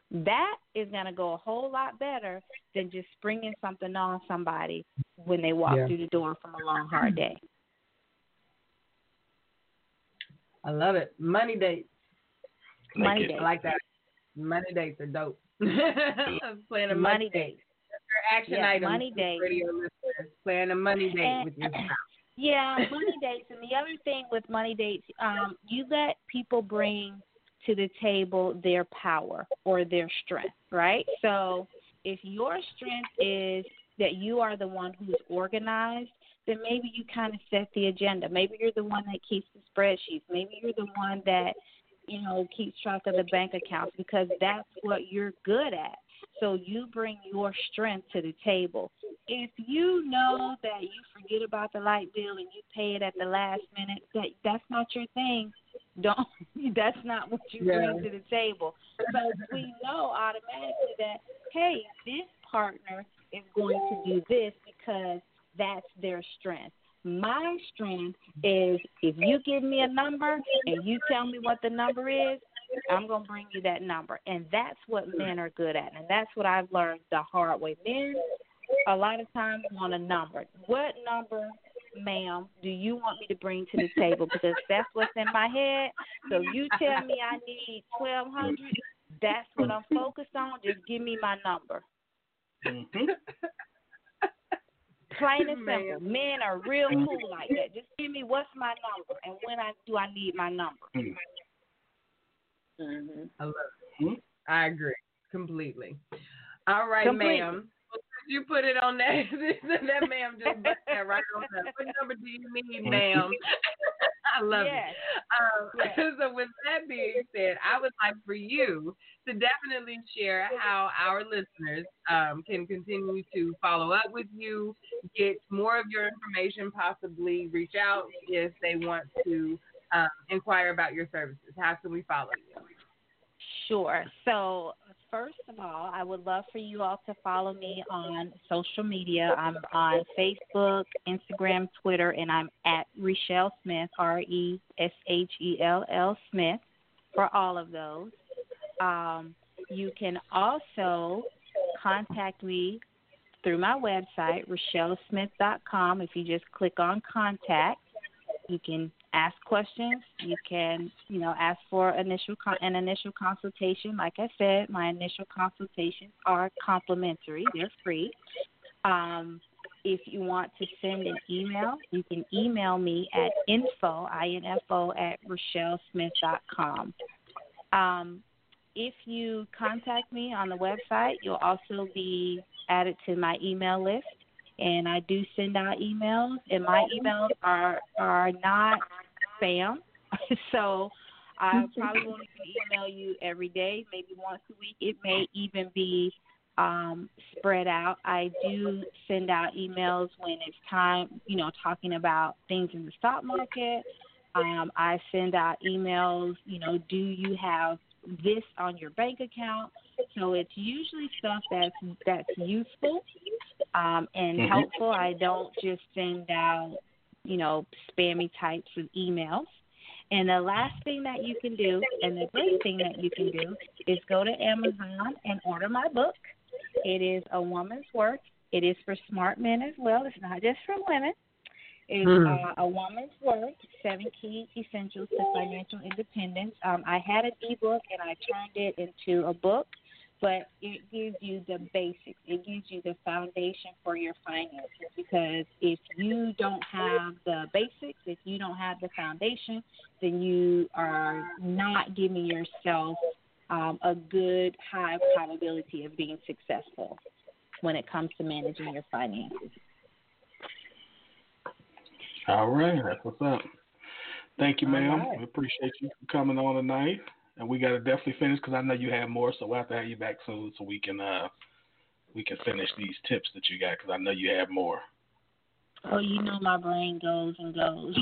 That is going to go a whole lot better than just springing something on somebody when they walk through the door from a long, hard day. I love it. Money dates. Money dates. I like that. Money dates are dope. Plan a money date. Action item. Money date. Plan a money date with your spouse. Yeah, money dates. And the other thing with money dates, you let people bring to the table their power or their strength, right? So if your strength is that you are the one who's organized, then maybe you kind of set the agenda. Maybe you're the one that keeps the spreadsheets. Maybe you're the one that, you know, keeps track of the bank accounts because that's what you're good at. So you bring your strength to the table. If you know that you forget about the light bill and you pay it at the last minute, that's not your thing. That's not what you bring to the table. So we know automatically that, hey, this partner is going to do this because that's their strength. My strength is if you give me a number and you tell me what the number is, I'm going to bring you that number. And that's what men are good at. And that's what I've learned the hard way. Men, a lot of times, want a number. What number, ma'am, do you want me to bring to the table? Because that's what's in my head. So you tell me I need 1,200. That's what I'm focused on. Just give me my number. Plain and simple. Men are real cool like that. Just give me what's my number and when I need my number. Mm-hmm. I love it. Mm-hmm. I agree completely. All right, ma'am. Well, you put it on that. That ma'am just put that right on that. What number do you need, ma'am? I love it. So with that being said, I would like for you to definitely share how our listeners can continue to follow up with you, get more of your information, possibly reach out if they want to inquire about your services. How can we follow you? Sure. So first of all, I would love for you all to follow me on social media. I'm on Facebook, Instagram, Twitter, and I'm at Reshell Smith, R-E-S-H-E-L-L Smith, for all of those. You can also contact me through my website, ReshellSmith.com. If you just click on contact, you can ask questions. You can, you know, ask for an initial consultation. Like I said, my initial consultations are complimentary. They're free. If you want to send an email, you can email me at info@ReshelleSmith.com. If you contact me on the website, you'll also be added to my email list. And I do send out emails, and my emails are not spam. So I probably won't even email you every day, maybe once a week. It may even be spread out. I do send out emails when it's time, you know, talking about things in the stock market. I send out emails, you know, do you have this on your bank account? So it's usually stuff that's useful and helpful. I don't just send out, you know, spammy types of emails. And the last thing that you can do, and the great thing that you can do, is go to Amazon and order my book. It is a woman's work. It is for smart men as well. It's not just for women. It's a woman's work, 7 Key Essentials to Financial Independence. I had an e-book and I turned it into a book, but it gives you the basics. It gives you the foundation for your finances, because if you don't have the basics, if you don't have the foundation, then you are not giving yourself a good high probability of being successful when it comes to managing your finances. All right, that's what's up. Thank you, ma'am. Right. We appreciate you coming on tonight. And we got to definitely finish, because I know you have more, so we'll have to have you back soon so we can finish these tips that you got, because I know you have more. Oh, you know my brain goes and goes.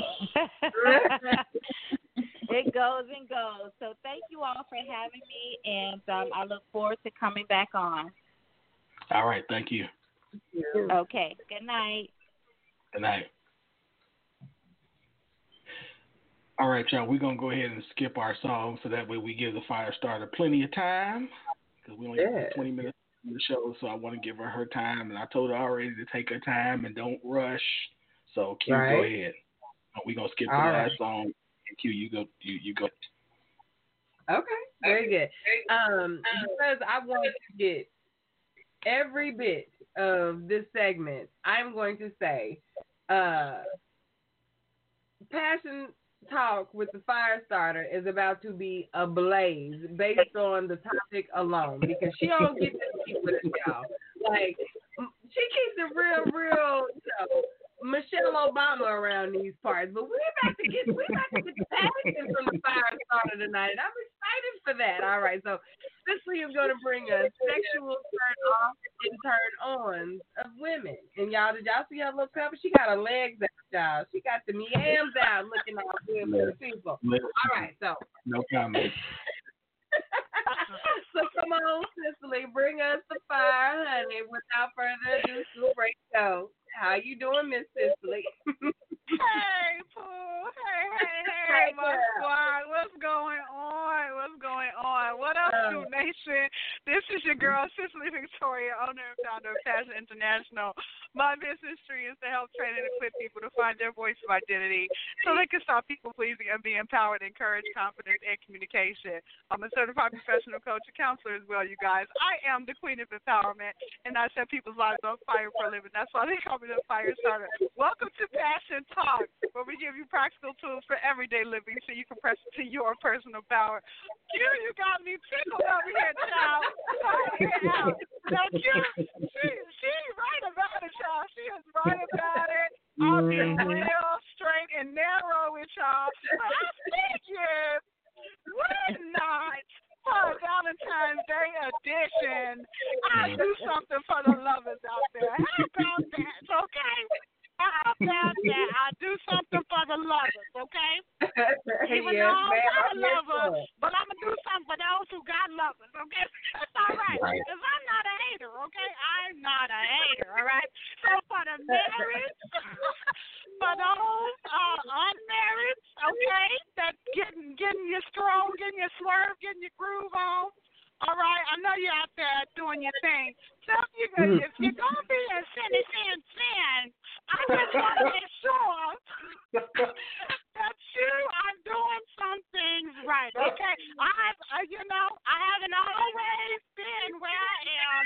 It goes and goes. So thank you all for having me, and I look forward to coming back on. All right, thank you. Okay, good night. Good night. All right, y'all, we're going to go ahead and skip our song so that way we give the fire starter plenty of time, because we only have 20 minutes on the show, so I want to give her time, and I told her already to take her time and don't rush, so keep go ahead. We're going to skip the last song Q, you go. Okay, very good. Because I want to get every bit of this segment, I'm going to say Passion Talk with the Firestarter is about to be ablaze based on the topic alone, because she don't get to speak with us, y'all. Like, she keeps it real, you know, Michelle Obama around these parts, but we're about to get the passion from the Firestarter tonight, and I'm excited for that. All right, so Cicely is going to bring us sexual turn-offs and turn-ons of women. And y'all, did y'all see her little cover? She got her legs out, y'all. She got the meams out looking all good for the people. All right, so. No comment. So come on, Cicely, bring us the fire, honey. Without further ado, Scoop Radio Show. How you doing, Miss Cicely? Hey, Pooh. Hey, my squad. What's going on? What up, Scoop Nation? This is your girl, Cicely Victoria, owner and founder of Passion International. My business tree is to help train and equip people to find their voice of identity so they can stop people pleasing and be empowered, encouraged, confident, and communication. I'm a certified professional coach and counselor as well, you guys. I am the queen of empowerment, and I set people's lives on fire for a living. That's why they call me the Firestarter. Welcome to Passion Talk, where we give you practical tools for everyday living so you can press to your personal power. Q, you got me tickled over here, child. Now, Q, she right about it, child. She is right about it. I'll be real, straight, and narrow with y'all. I figured we're not. For Valentine's Day edition, I do something for the lovers out there. How about that, okay? How about that? I do something for the lovers, okay? Even though I'm not a lover, but I'm going to do something for those who got lovers, okay? That's all right, because I'm not a hater, okay? I'm not a hater, all right? So for the married, for those unmarried, okay, that's getting your strong, getting your swerve, getting your groove on. All right, I know you're out there doing your thing. So if you're going to be a sin, I just want to make sure that you are doing some things right, okay? I haven't always been where I am,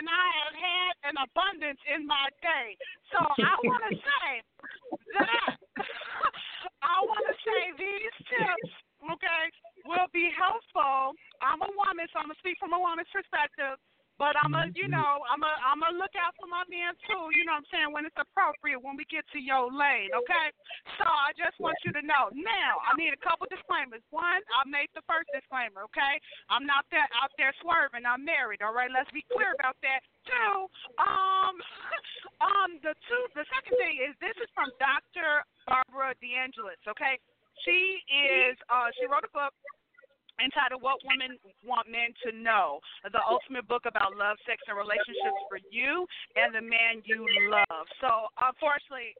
and I have had an abundance in my day. So I want to say that these tips, okay, will be helpful. I'm a woman, so I'm going to speak from a woman's perspective, but I'm going to look out for my men too, you know what I'm saying, when it's appropriate, when we get to your lane, okay? So I just want you to know. Now, I need a couple disclaimers. One, I made the first disclaimer, okay? I'm not that out there swerving. I'm married, all right? Let's be clear about that. Two, the second thing is this is from Dr. Barbara DeAngelis, okay? She is. She wrote a book entitled "What Women Want Men to Know," the ultimate book about love, sex, and relationships for you and the man you love. So, unfortunately,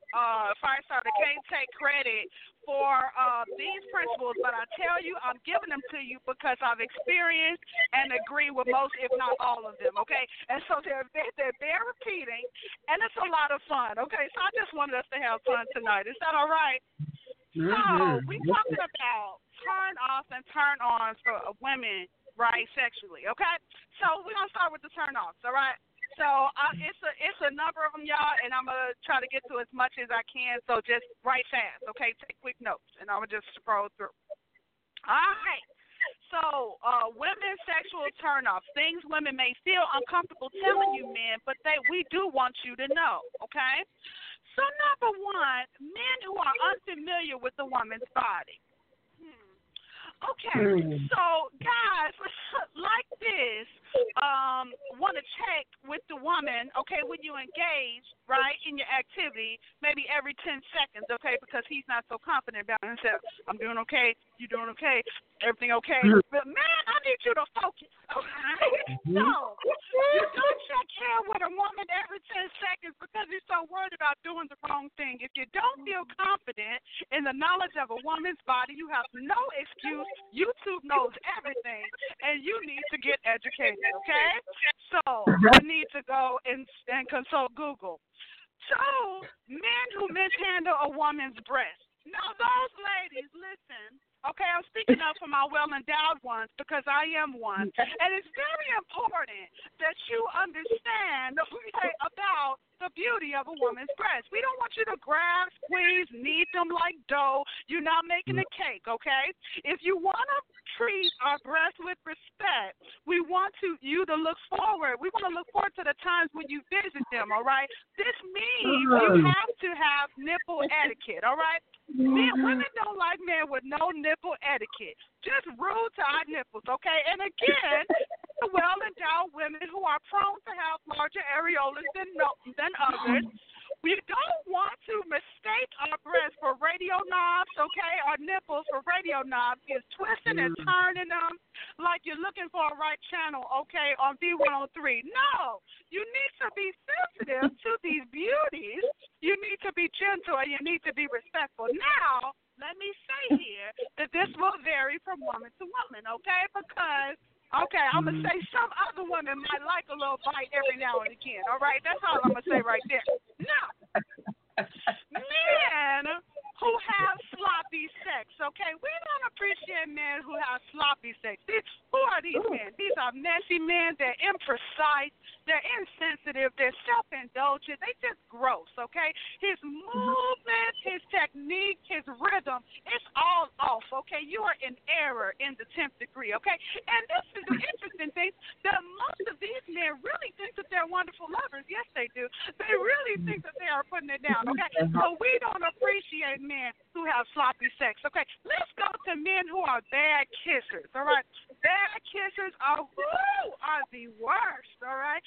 Firestarter can't take credit for these principles, but I tell you, I'm giving them to you because I've experienced and agree with most, if not all of them, okay? And so they're repeating, and it's a lot of fun, okay? So I just wanted us to have fun tonight. Is that all right? So we talking about turn-offs and turn-ons for women, right, sexually, okay? So we're going to start with the turn-offs, all right? So it's a number of them, y'all, and I'm going to try to get to as much as I can, so just write fast, okay? Take quick notes, and I'm going to just scroll through. All right. So women's sexual turn-offs, things women may feel uncomfortable telling you, men, but we do want you to know, okay? So, number one, men who are unfamiliar with the woman's body. Okay, so guys like this want to check with the woman, okay, when you engage, right, in your activity, maybe every 10 seconds, okay, because he's not so confident about himself. I'm doing okay, you doing okay, everything okay. But, man, I need you to focus, okay? No, you don't check in with a woman every 10 seconds because you're so worried about doing the wrong thing. If you don't feel confident in the knowledge of a woman's body, you have no excuse. YouTube knows everything, and you need to get educated, okay? So you need to go and consult Google. So men who mishandle a woman's breast. Now, those ladies, listen. Okay, I'm speaking up for my well-endowed ones because I am one. And it's very important that you understand, okay, about the beauty of a woman's breast. We don't want you to grab, squeeze, knead them like dough. You're not making a cake, okay? If you want to treat our breasts with respect, we want you to look forward. We want to look forward to the times when you visit them, all right? This means you have to have nipple etiquette, all right? Men, women don't like men with no nipple etiquette. Just rude to our nipples, okay? And again, the well-endowed women who are prone to have larger areolas than others, we don't want to mistake our breasts for radio knobs, okay? Our nipples for radio knobs. It's twisting and turning them like you're looking for a right channel, okay, on V103. No, you need to be sensitive to these beauties. You need to be gentle and you need to be respectful. Now, let me say here that this will vary from woman to woman, okay? Because, okay, I'm going to say some other women might like a little bite every now and again, all right? That's all I'm going to say right there. Now, men who have sloppy sex, okay? We don't appreciate men who have sloppy sex. Who are these men? These are messy men. They're imprecise. They're insensitive. They're self-indulgent. They just gross, okay? His movement, his technique, his rhythm, it's all off, okay? You are in error in the 10th degree, okay? And this is the interesting thing that most of these men really think that they're wonderful lovers. Yes, they do. They really think that they are putting it down, okay? So we don't appreciate men who have sloppy sex, okay? Let's go to men who are bad kissers, all right? Bad kissers are the worst, all right?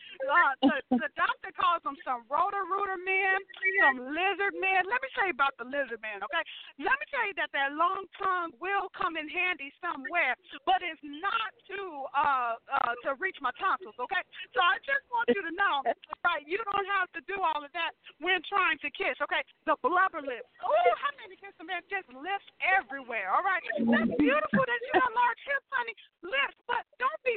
The doctor calls them some rotor-rooter men, some lizard men. Let me tell you about the lizard man, okay? Let me tell you that that long tongue will come in handy somewhere, but it's not to reach my tonsils, okay? So I just want you to know, right, you don't have to do all of that when trying to kiss, okay? The blubber lips. Oh, how many kiss a man? Just lips everywhere, all right? That's beautiful that you got large hips, honey. Lips, but don't be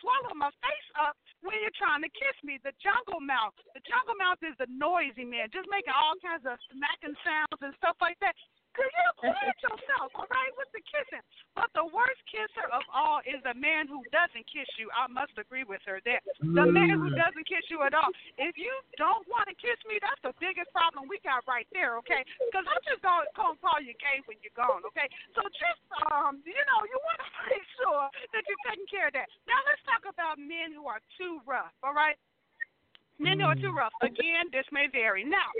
swallowing my face up when you're trying to kiss me. The jungle mouth. The jungle mouth is the noisy man, just making all kinds of smacking sounds and stuff like that. Because you please yourself, all right, with the kissing. But the worst kisser of all is the man who doesn't kiss you. I must agree with her there. The man who doesn't kiss you at all. If you don't want to kiss me, that's the biggest problem we got right there, okay? Because I'm just going to call you gay when you're gone, okay? So just, you know, you want to make sure that you're taking care of that. Now let's talk about men who are too rough, all right? Men who are too rough. Again, this may vary. Now,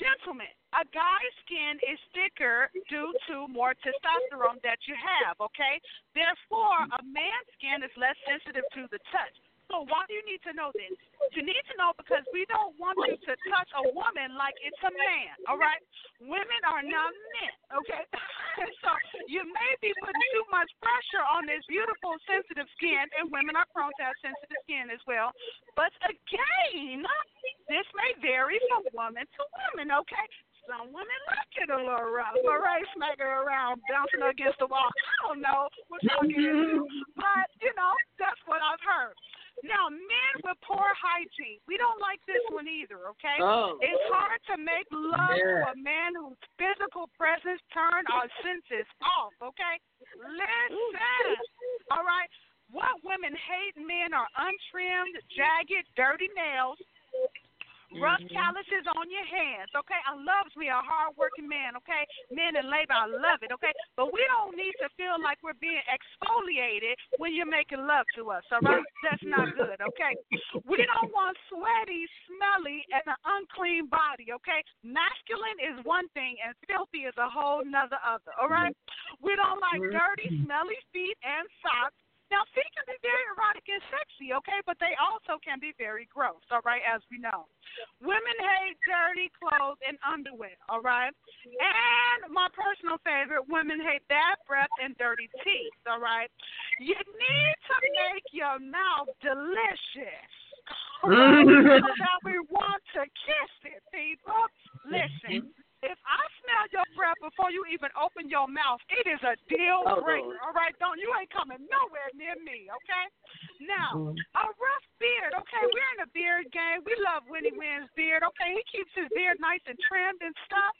gentlemen, a guy's skin is thicker due to more testosterone that you have, okay? Therefore, a man's skin is less sensitive to the touch. So why do you need to know this? You need to know because we don't want you to touch a woman like it's a man, all right? Women are not men, okay? So you may be putting too much pressure on this beautiful, sensitive skin, and women are prone to have sensitive skin as well. But again, this may vary from woman to woman, okay? Some women like it a little rough, all right, smacking around, bouncing against the wall. I don't know what y'all get into, but, you know, that's what I've heard. Now, men with poor hygiene, we don't like this one either, okay? Oh. It's hard to make love to a man whose physical presence turns our senses off, okay? Listen, all right? What women hate men are untrimmed, jagged, dirty nails, rough calluses on your hands, okay? I love me a hard-working man, okay? Men in labor, I love it, okay? But we don't need to feel like we're being exfoliated when you're making love to us, all right? That's not good, okay? We don't want sweaty, smelly, and an unclean body, okay? Masculine is one thing, and filthy is a whole nother other, all right? We don't like dirty, smelly feet and socks. Now, feet can be very erotic and sexy, okay, but they also can be very gross, all right, as we know. Women hate dirty clothes and underwear, all right? And my personal favorite, women hate bad breath and dirty teeth, all right? You need to make your mouth delicious. All right? So that we want to kiss it, people. Listen. If I smell your breath before you even open your mouth, it is a deal breaker, all right? Don't you ain't coming nowhere near me, okay? Now, a rough beard, okay? We're in a beard game. We love Winnie Wynn's beard, okay? He keeps his beard nice and trimmed and stuff.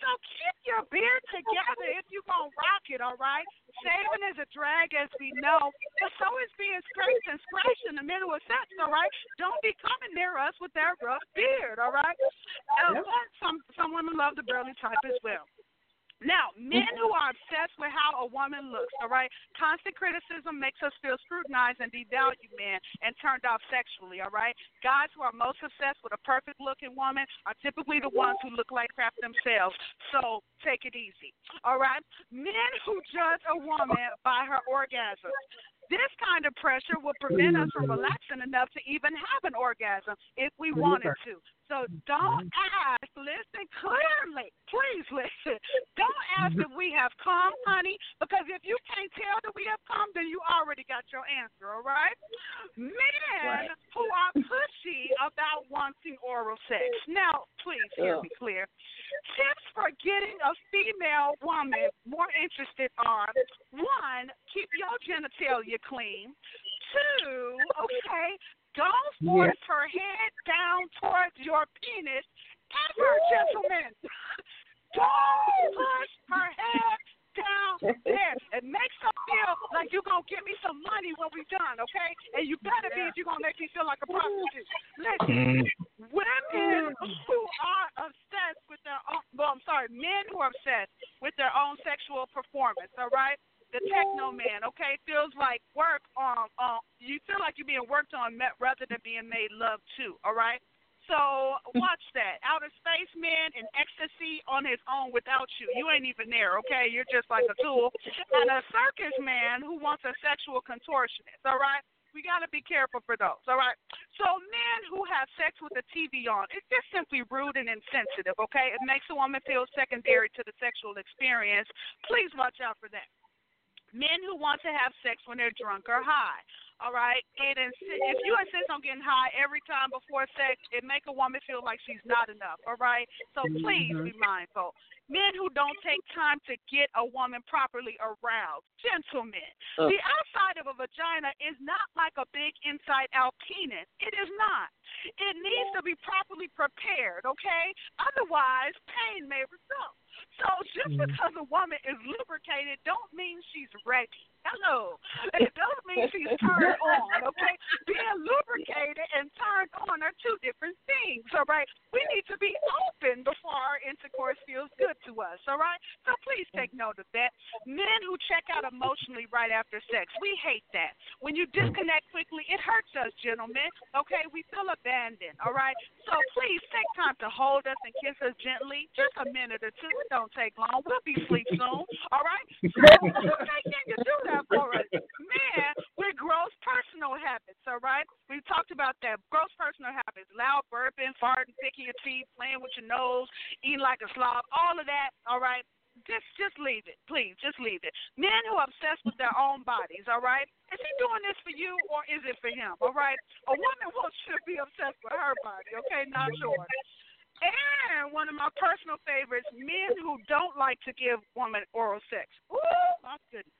So keep your beard together if you're going to rock it, all right? Shaving is a drag, as we know, and so is being scraped and scratched in the middle of sex, all right? Don't be coming near us with that rough beard, all right? Yep. Some women love the burly type as well. Now, men who are obsessed with how a woman looks, all right, constant criticism makes us feel scrutinized and devalued, men, and turned off sexually, all right? Guys who are most obsessed with a perfect-looking woman are typically the ones who look like crap themselves, so take it easy, all right? Men who judge a woman by her orgasm. This kind of pressure will prevent us from relaxing enough to even have an orgasm if we wanted to. So don't ask, listen clearly, please listen. Don't ask if we have come, honey, because if you can't tell that we have come, then you already got your answer, all right? Men who are pushy about wanting oral sex. Now, please hear me clear. Tips for getting a female woman more interested are, one, keep your genitalia clean. Two, don't force her head down towards your penis ever, gentlemen. Don't push her head down there. It makes her feel like you're going to give me some money when we're done, okay? And you better be if you're going to make me feel like a prostitute. Listen, women who are obsessed with their own, men who are obsessed with their own sexual performance, all right? The techno man, okay, feels like work on, you feel like you're being worked on rather than being made love to, all right? So watch that. Outer space man in ecstasy on his own without you. You ain't even there, okay? You're just like a tool. And a circus man who wants a sexual contortionist, all right? We got to be careful for those, all right? So men who have sex with the TV on, it's just simply rude and insensitive, okay? It makes a woman feel secondary to the sexual experience. Please watch out for that. Men who want to have sex when they're drunk or high, all right? If you insist on getting high every time before sex, it make a woman feel like she's not enough, all right? So please be mindful. Men who don't take time to get a woman properly aroused. Gentlemen, the outside of a vagina is not like a big inside-out penis. It is not. It needs to be properly prepared, okay? Otherwise, pain may result. So just because a woman is lubricated don't mean she's ready. Hello. It doesn't mean she's turned on, okay? Being lubricated and turned on are two different things, all right? We need to be open before our intercourse feels good to us, all right? So please take note of that. Men who check out emotionally right after sex, we hate that. When you disconnect quickly, it hurts us, gentlemen, okay? We feel abandoned, all right? So please take time to hold us and kiss us gently, just a minute or two. It don't take long. We'll be asleep soon, all right? So can you do that? For us. Man, we're gross personal habits, all right? We talked about that. Gross personal habits, loud burping, farting, picking your teeth, playing with your nose, eating like a slob, all of that, all right? Just leave it, please. Just leave it. Men who are obsessed with their own bodies, all right? Is he doing this for you or is it for him, all right? A woman should be obsessed with her body, okay? Not yours. And one of my personal favorites, men who don't like to give women oral sex. Ooh, my goodness.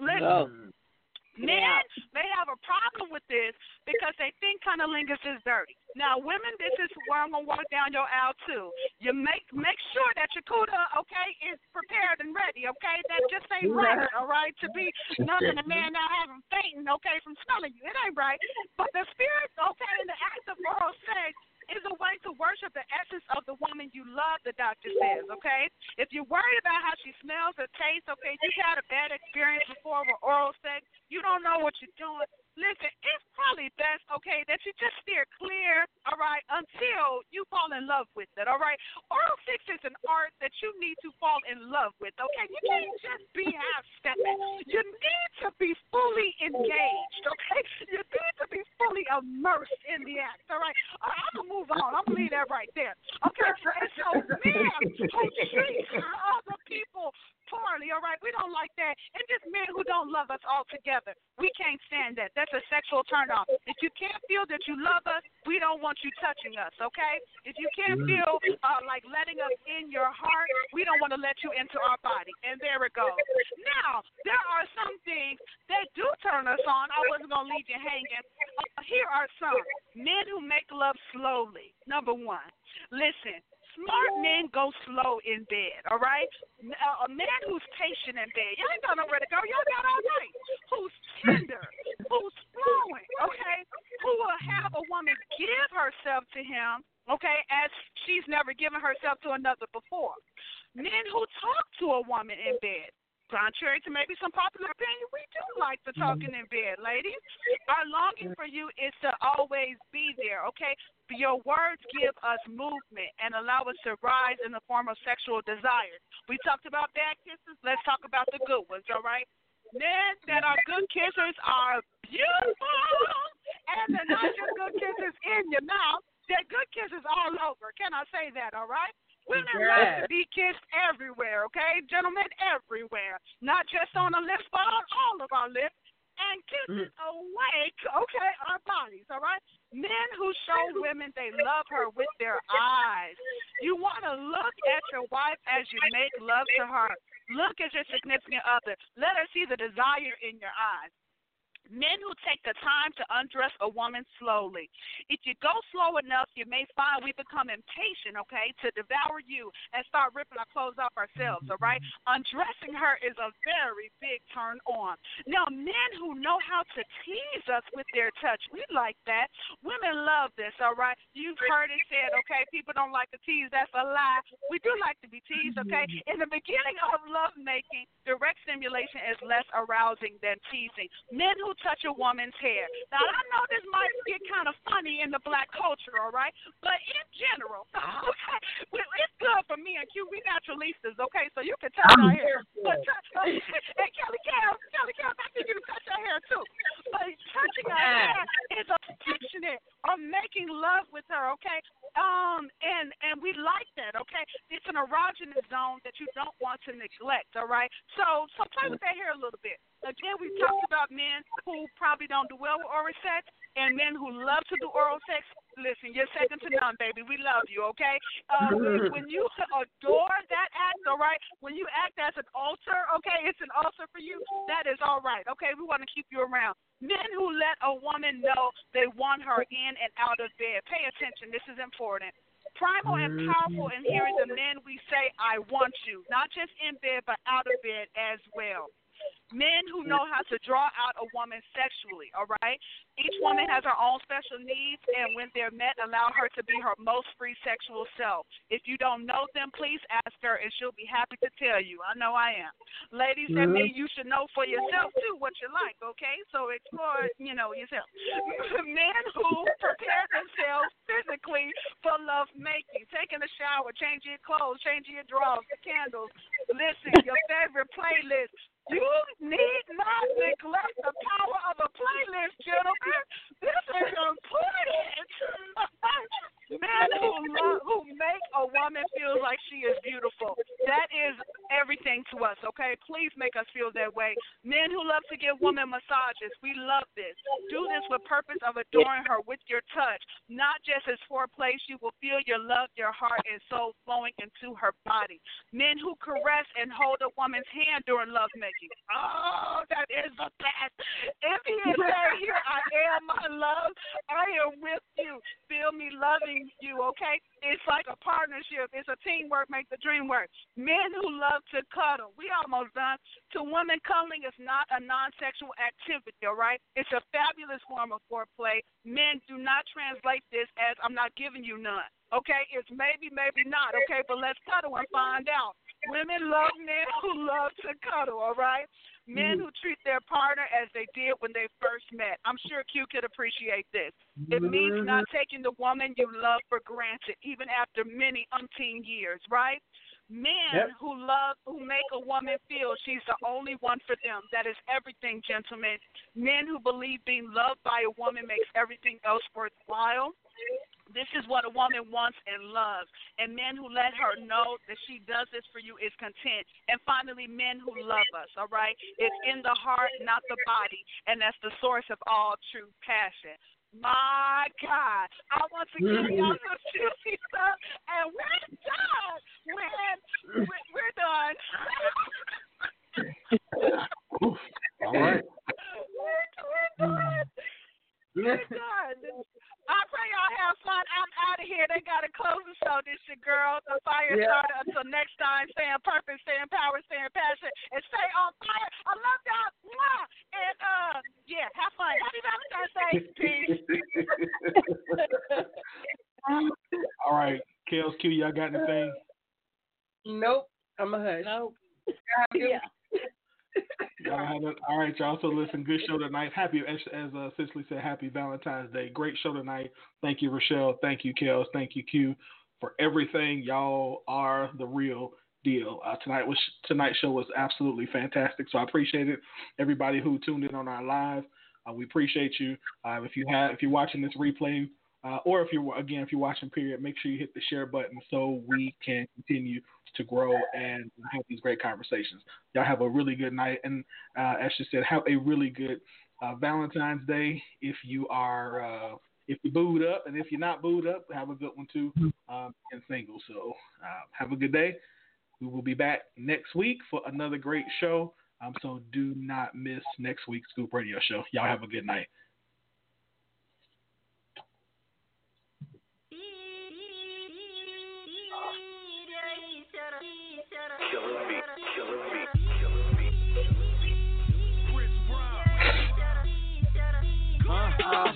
Listen, men may have a problem with this because they think cunnilingus is dirty. Now, women, this is where I'm going to walk down your aisle, too. You make sure that your cuda, okay, is prepared and ready, okay? That just ain't right, all right, to be nothing a man now having fainting, okay, from smelling you. It ain't right. But the spirit, okay, in the act of oral sex, is a way to worship the essence of the woman you love, the doctor says, okay? If you're worried about how she smells or tastes, okay, you had a bad experience before with oral sex, you don't know what you're doing. Listen, it's probably best, okay, that you just steer clear, all right, until you fall in love with it, all right? Oral sex is an art that you need to fall in love with, okay? You can't just be half-stepping. You need to be fully engaged, okay? You need to be fully immersed in the act, all right? I'm going to move on. I'm going to leave that right there, okay? And so men who treat other people poorly, all right? We don't like that. And just men who don't love us altogether. We can't stand that. That's a sexual turnoff. If you can't feel that you love us, we don't want you touching us, okay? If you can't feel like letting us in your heart, we don't want to let you into our body. And there it goes. Now, there are some things that do turn us on. I wasn't going to leave you hanging. Here are some. Men who make love slowly. Number one, listen, Smart men go slow in bed, all right? A man who's patient in bed, y'all ain't got nowhere to go. Y'all got all night. Who's tender, who's flowing, okay? Who will have a woman give herself to him, okay, as she's never given herself to another before. Men who talk to a woman in bed. Contrary to maybe some popular opinion, we do like the talking in bed, ladies. Our longing for you is to always be there, okay? Your words give us movement and allow us to rise in the form of sexual desire. We talked about bad kisses. Let's talk about the good ones, all right? Men that are good kissers are beautiful, and they're not just good kisses in your mouth. They're good kisses all over. Can I say that, all right? Women love to be kissed everywhere, okay? Gentlemen, everywhere. Not just on the lips, but on all of our lips. And kisses awake, okay, our bodies, all right? Men who show women they love her with their eyes. You want to look at your wife as you make love to her. Look at your significant other. Let her see the desire in your eyes. Men who take the time to undress a woman slowly. If you go slow enough, you may find we become impatient, okay, to devour you and start ripping our clothes off ourselves, all right? Undressing her is a very big turn on. Now, men who know how to tease us with their touch, we like that. Women love this, all right? You've heard it said, okay, people don't like to tease. That's a lie. We do like to be teased, okay? In the beginning of lovemaking, direct stimulation is less arousing than teasing. Men who touch a woman's hair. Now, I know this might get kind of funny in the black culture, all right? But in general, okay, well, it's good for me and Q. We naturalistas, okay? So you can touch our hair. But touch, and Kelly Cal, I think you can touch our hair too. But touching our hair is affectionate or making love with her, okay? And we like that, okay? It's an erogenous zone that you don't want to neglect, all right? So play with that hair a little bit. Again, we talked about men who probably don't do well with oral sex and men who love to do oral sex. Listen, you're second to none, baby. We love you, okay? When you adore that act, all right, when you act as an altar, okay, it's an altar for you, that is all right, okay? We want to keep you around. Men who let a woman know they want her in and out of bed. Pay attention. This is important. Primal and powerful in hearing the men we say, I want you, not just in bed but out of bed as well. Men who know how to draw out a woman sexually, all right? Each woman has her own special needs, and when they're met, allow her to be her most free sexual self. If you don't know them, please ask her, and she'll be happy to tell you. I know I am. Ladies, that means you should know for yourself, too, what you like, okay? So explore, you know, yourself. Men who prepare themselves physically for love making, taking a shower, changing your clothes, changing your drawers, the candles, listen, your favorite playlist. You need not neglect the power of a playlist, gentlemen. This is important. Men who make a woman feel like she is beautiful. That is everything to us, okay? Please make us feel that way. Men who love to give women massages, we love this. Do this with purpose of adoring her with your touch, not just as foreplay. She will feel your love, your heart, and soul flowing into her body. Men who caress and hold a woman's hand during lovemaking. Oh, that is the best. If he is saying, here I am, my love, I am with you. Feel me loving you, okay? It's like a partnership. It's a teamwork, make the dream work. Men who love to cuddle. We almost done. To women, cuddling is not a non-sexual activity, all right? It's a fabulous form of foreplay. Men, do not translate this as I'm not giving you none, okay? It's maybe, maybe not, okay? But let's cuddle and find out. Women love men who love to cuddle, all right? Men who treat their partner as they did when they first met. I'm sure Q could appreciate this. It means not taking the woman you love for granted, even after many umpteen years, right? Men who make a woman feel she's the only one for them. That is everything, gentlemen. Men who believe being loved by a woman makes everything else worthwhile. This is what a woman wants and loves. And men who let her know that she does this for you is content. And finally, men who love us, all right? It's in the heart, not the body. And that's the source of all true passion. My God. I want to give y'all some juicy stuff, and we're done. We're done. All right. We're done. We're done. I pray y'all have fun. I'm out of here. They got to close the show. This your girl, All right. Kels Q, y'all got anything? Nope. I'm a hush. Nope. Yeah. All right, y'all. So listen, good show tonight. Happy, as Cicely said, happy Valentine's Day. Great show tonight. Thank you, Reshell. Thank you, Kels. Thank you, Q, for everything. Y'all are the real deal. Tonight's show was absolutely fantastic. So I appreciate it. Everybody who tuned in on our live, we appreciate you. If you're watching this replay, or if you're watching period, make sure you hit the share button so we can continue to grow and have these great conversations. Y'all have a really good night, and as she said, have a really good Valentine's Day. If you're booed up, and if you're not booed up, have a good one too. And single, so have a good day. We will be back next week for another great show. So do not miss next week's Scoop Radio Show. Y'all have a good night.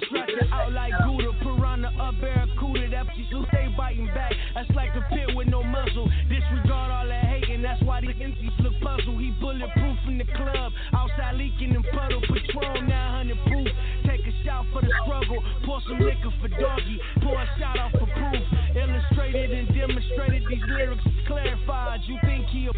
Stretch it out like Gouda, piranha, a barracuda. That people stay biting back. That's like a pit with no muzzle. Disregard all that hating. That's why these MCs look puzzled. He bulletproof in the club, outside leaking in puddle. Patrol 900 proof. Take a shot for the struggle. Pour some liquor for doggy. Pour a shot off for proof. Illustrated and demonstrated. These lyrics is clarified. You think he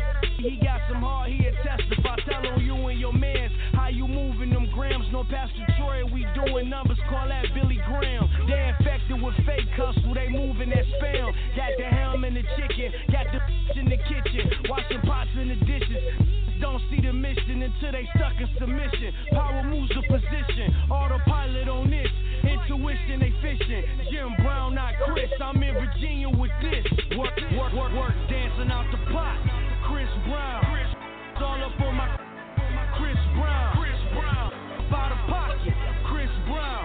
got some heart? He a testify. Tell him you and your mans how you moving them grams. No Pastor Troy, we doing numbers. Call that Billy Graham. They infected with fake hustle. They moving that spam. Got the ham and the chicken. Got the in the kitchen. Washing pots and the dishes. Don't see the mission until they stuck in submission. Power moves the position. Autopilot on this. Intuition, they fishing. Jim Brown, not Chris. I'm in Virginia with this. Work. Dancing out the pot. Chris Brown. It's all up on my. Chris Brown. By the pocket. Chris Brown.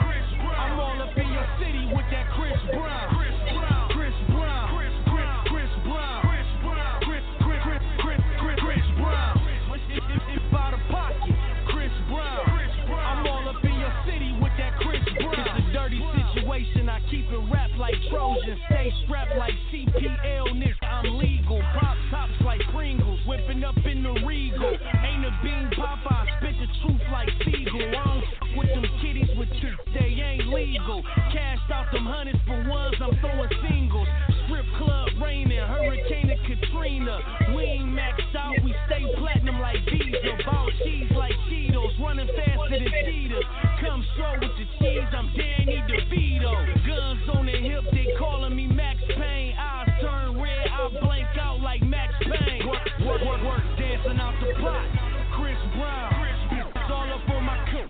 I'm all up in your city with that Chris Brown. I keep it wrapped like Trojan, stay strapped like CPL, nigga, I'm legal. Pop tops like Pringles, whipping up in the Regal. Ain't a bean Popeye, spit the truth like Seagull. I don't fuck with them kitties with truth, they ain't legal. Cashed out them hundreds for ones, I'm throwing singles. Strip club raining, Hurricane and Katrina. We ain't maxed out, we stay platinum like Visa. Ball cheese like Cheetos, running faster than cheetahs. Come show with the cheese, I'm there, need the veto. Guns on the hip, they calling me Max Payne. Eyes turn red, I blank out like Max Payne. Work, dancing out the pot. Chris Brown, it's all up on my coat.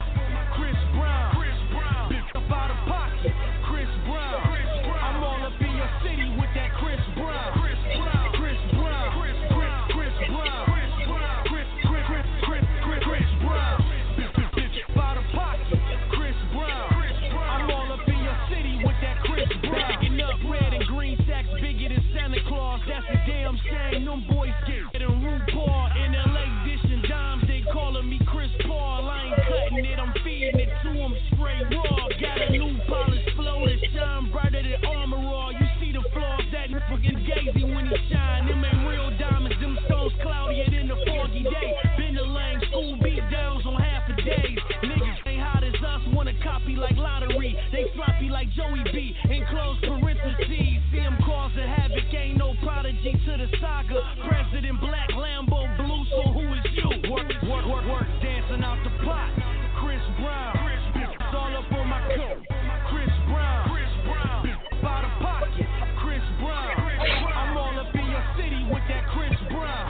Chris Brown, bitch up out of pocket. Chris Brown, I'm all up in your city with that Chris Brown. That's a damn shame, them boys get in root bar. In LA dishing dimes, they calling me Chris Paul. I ain't cutting it, I'm feeding it to them straight raw. Got a new polished flow that shine brighter than armor raw. You see the flaws that fucking Daisy when he shine. Them ain't real diamonds, them stones cloudier than a foggy day. Been to lane, school beat downs on half a day. Niggas they hot as us, wanna copy like lottery. They sloppy like Joey B, enclosed parentheses. See them causing havoc, ain't no prodigy to the saga. President Black Lambo Blue, so who is you? Work, dancing out the pot. Chris Brown, it's all up on my coat. Chris Brown, by the pocket. Chris Brown, I'm all up in your city with that Chris Brown.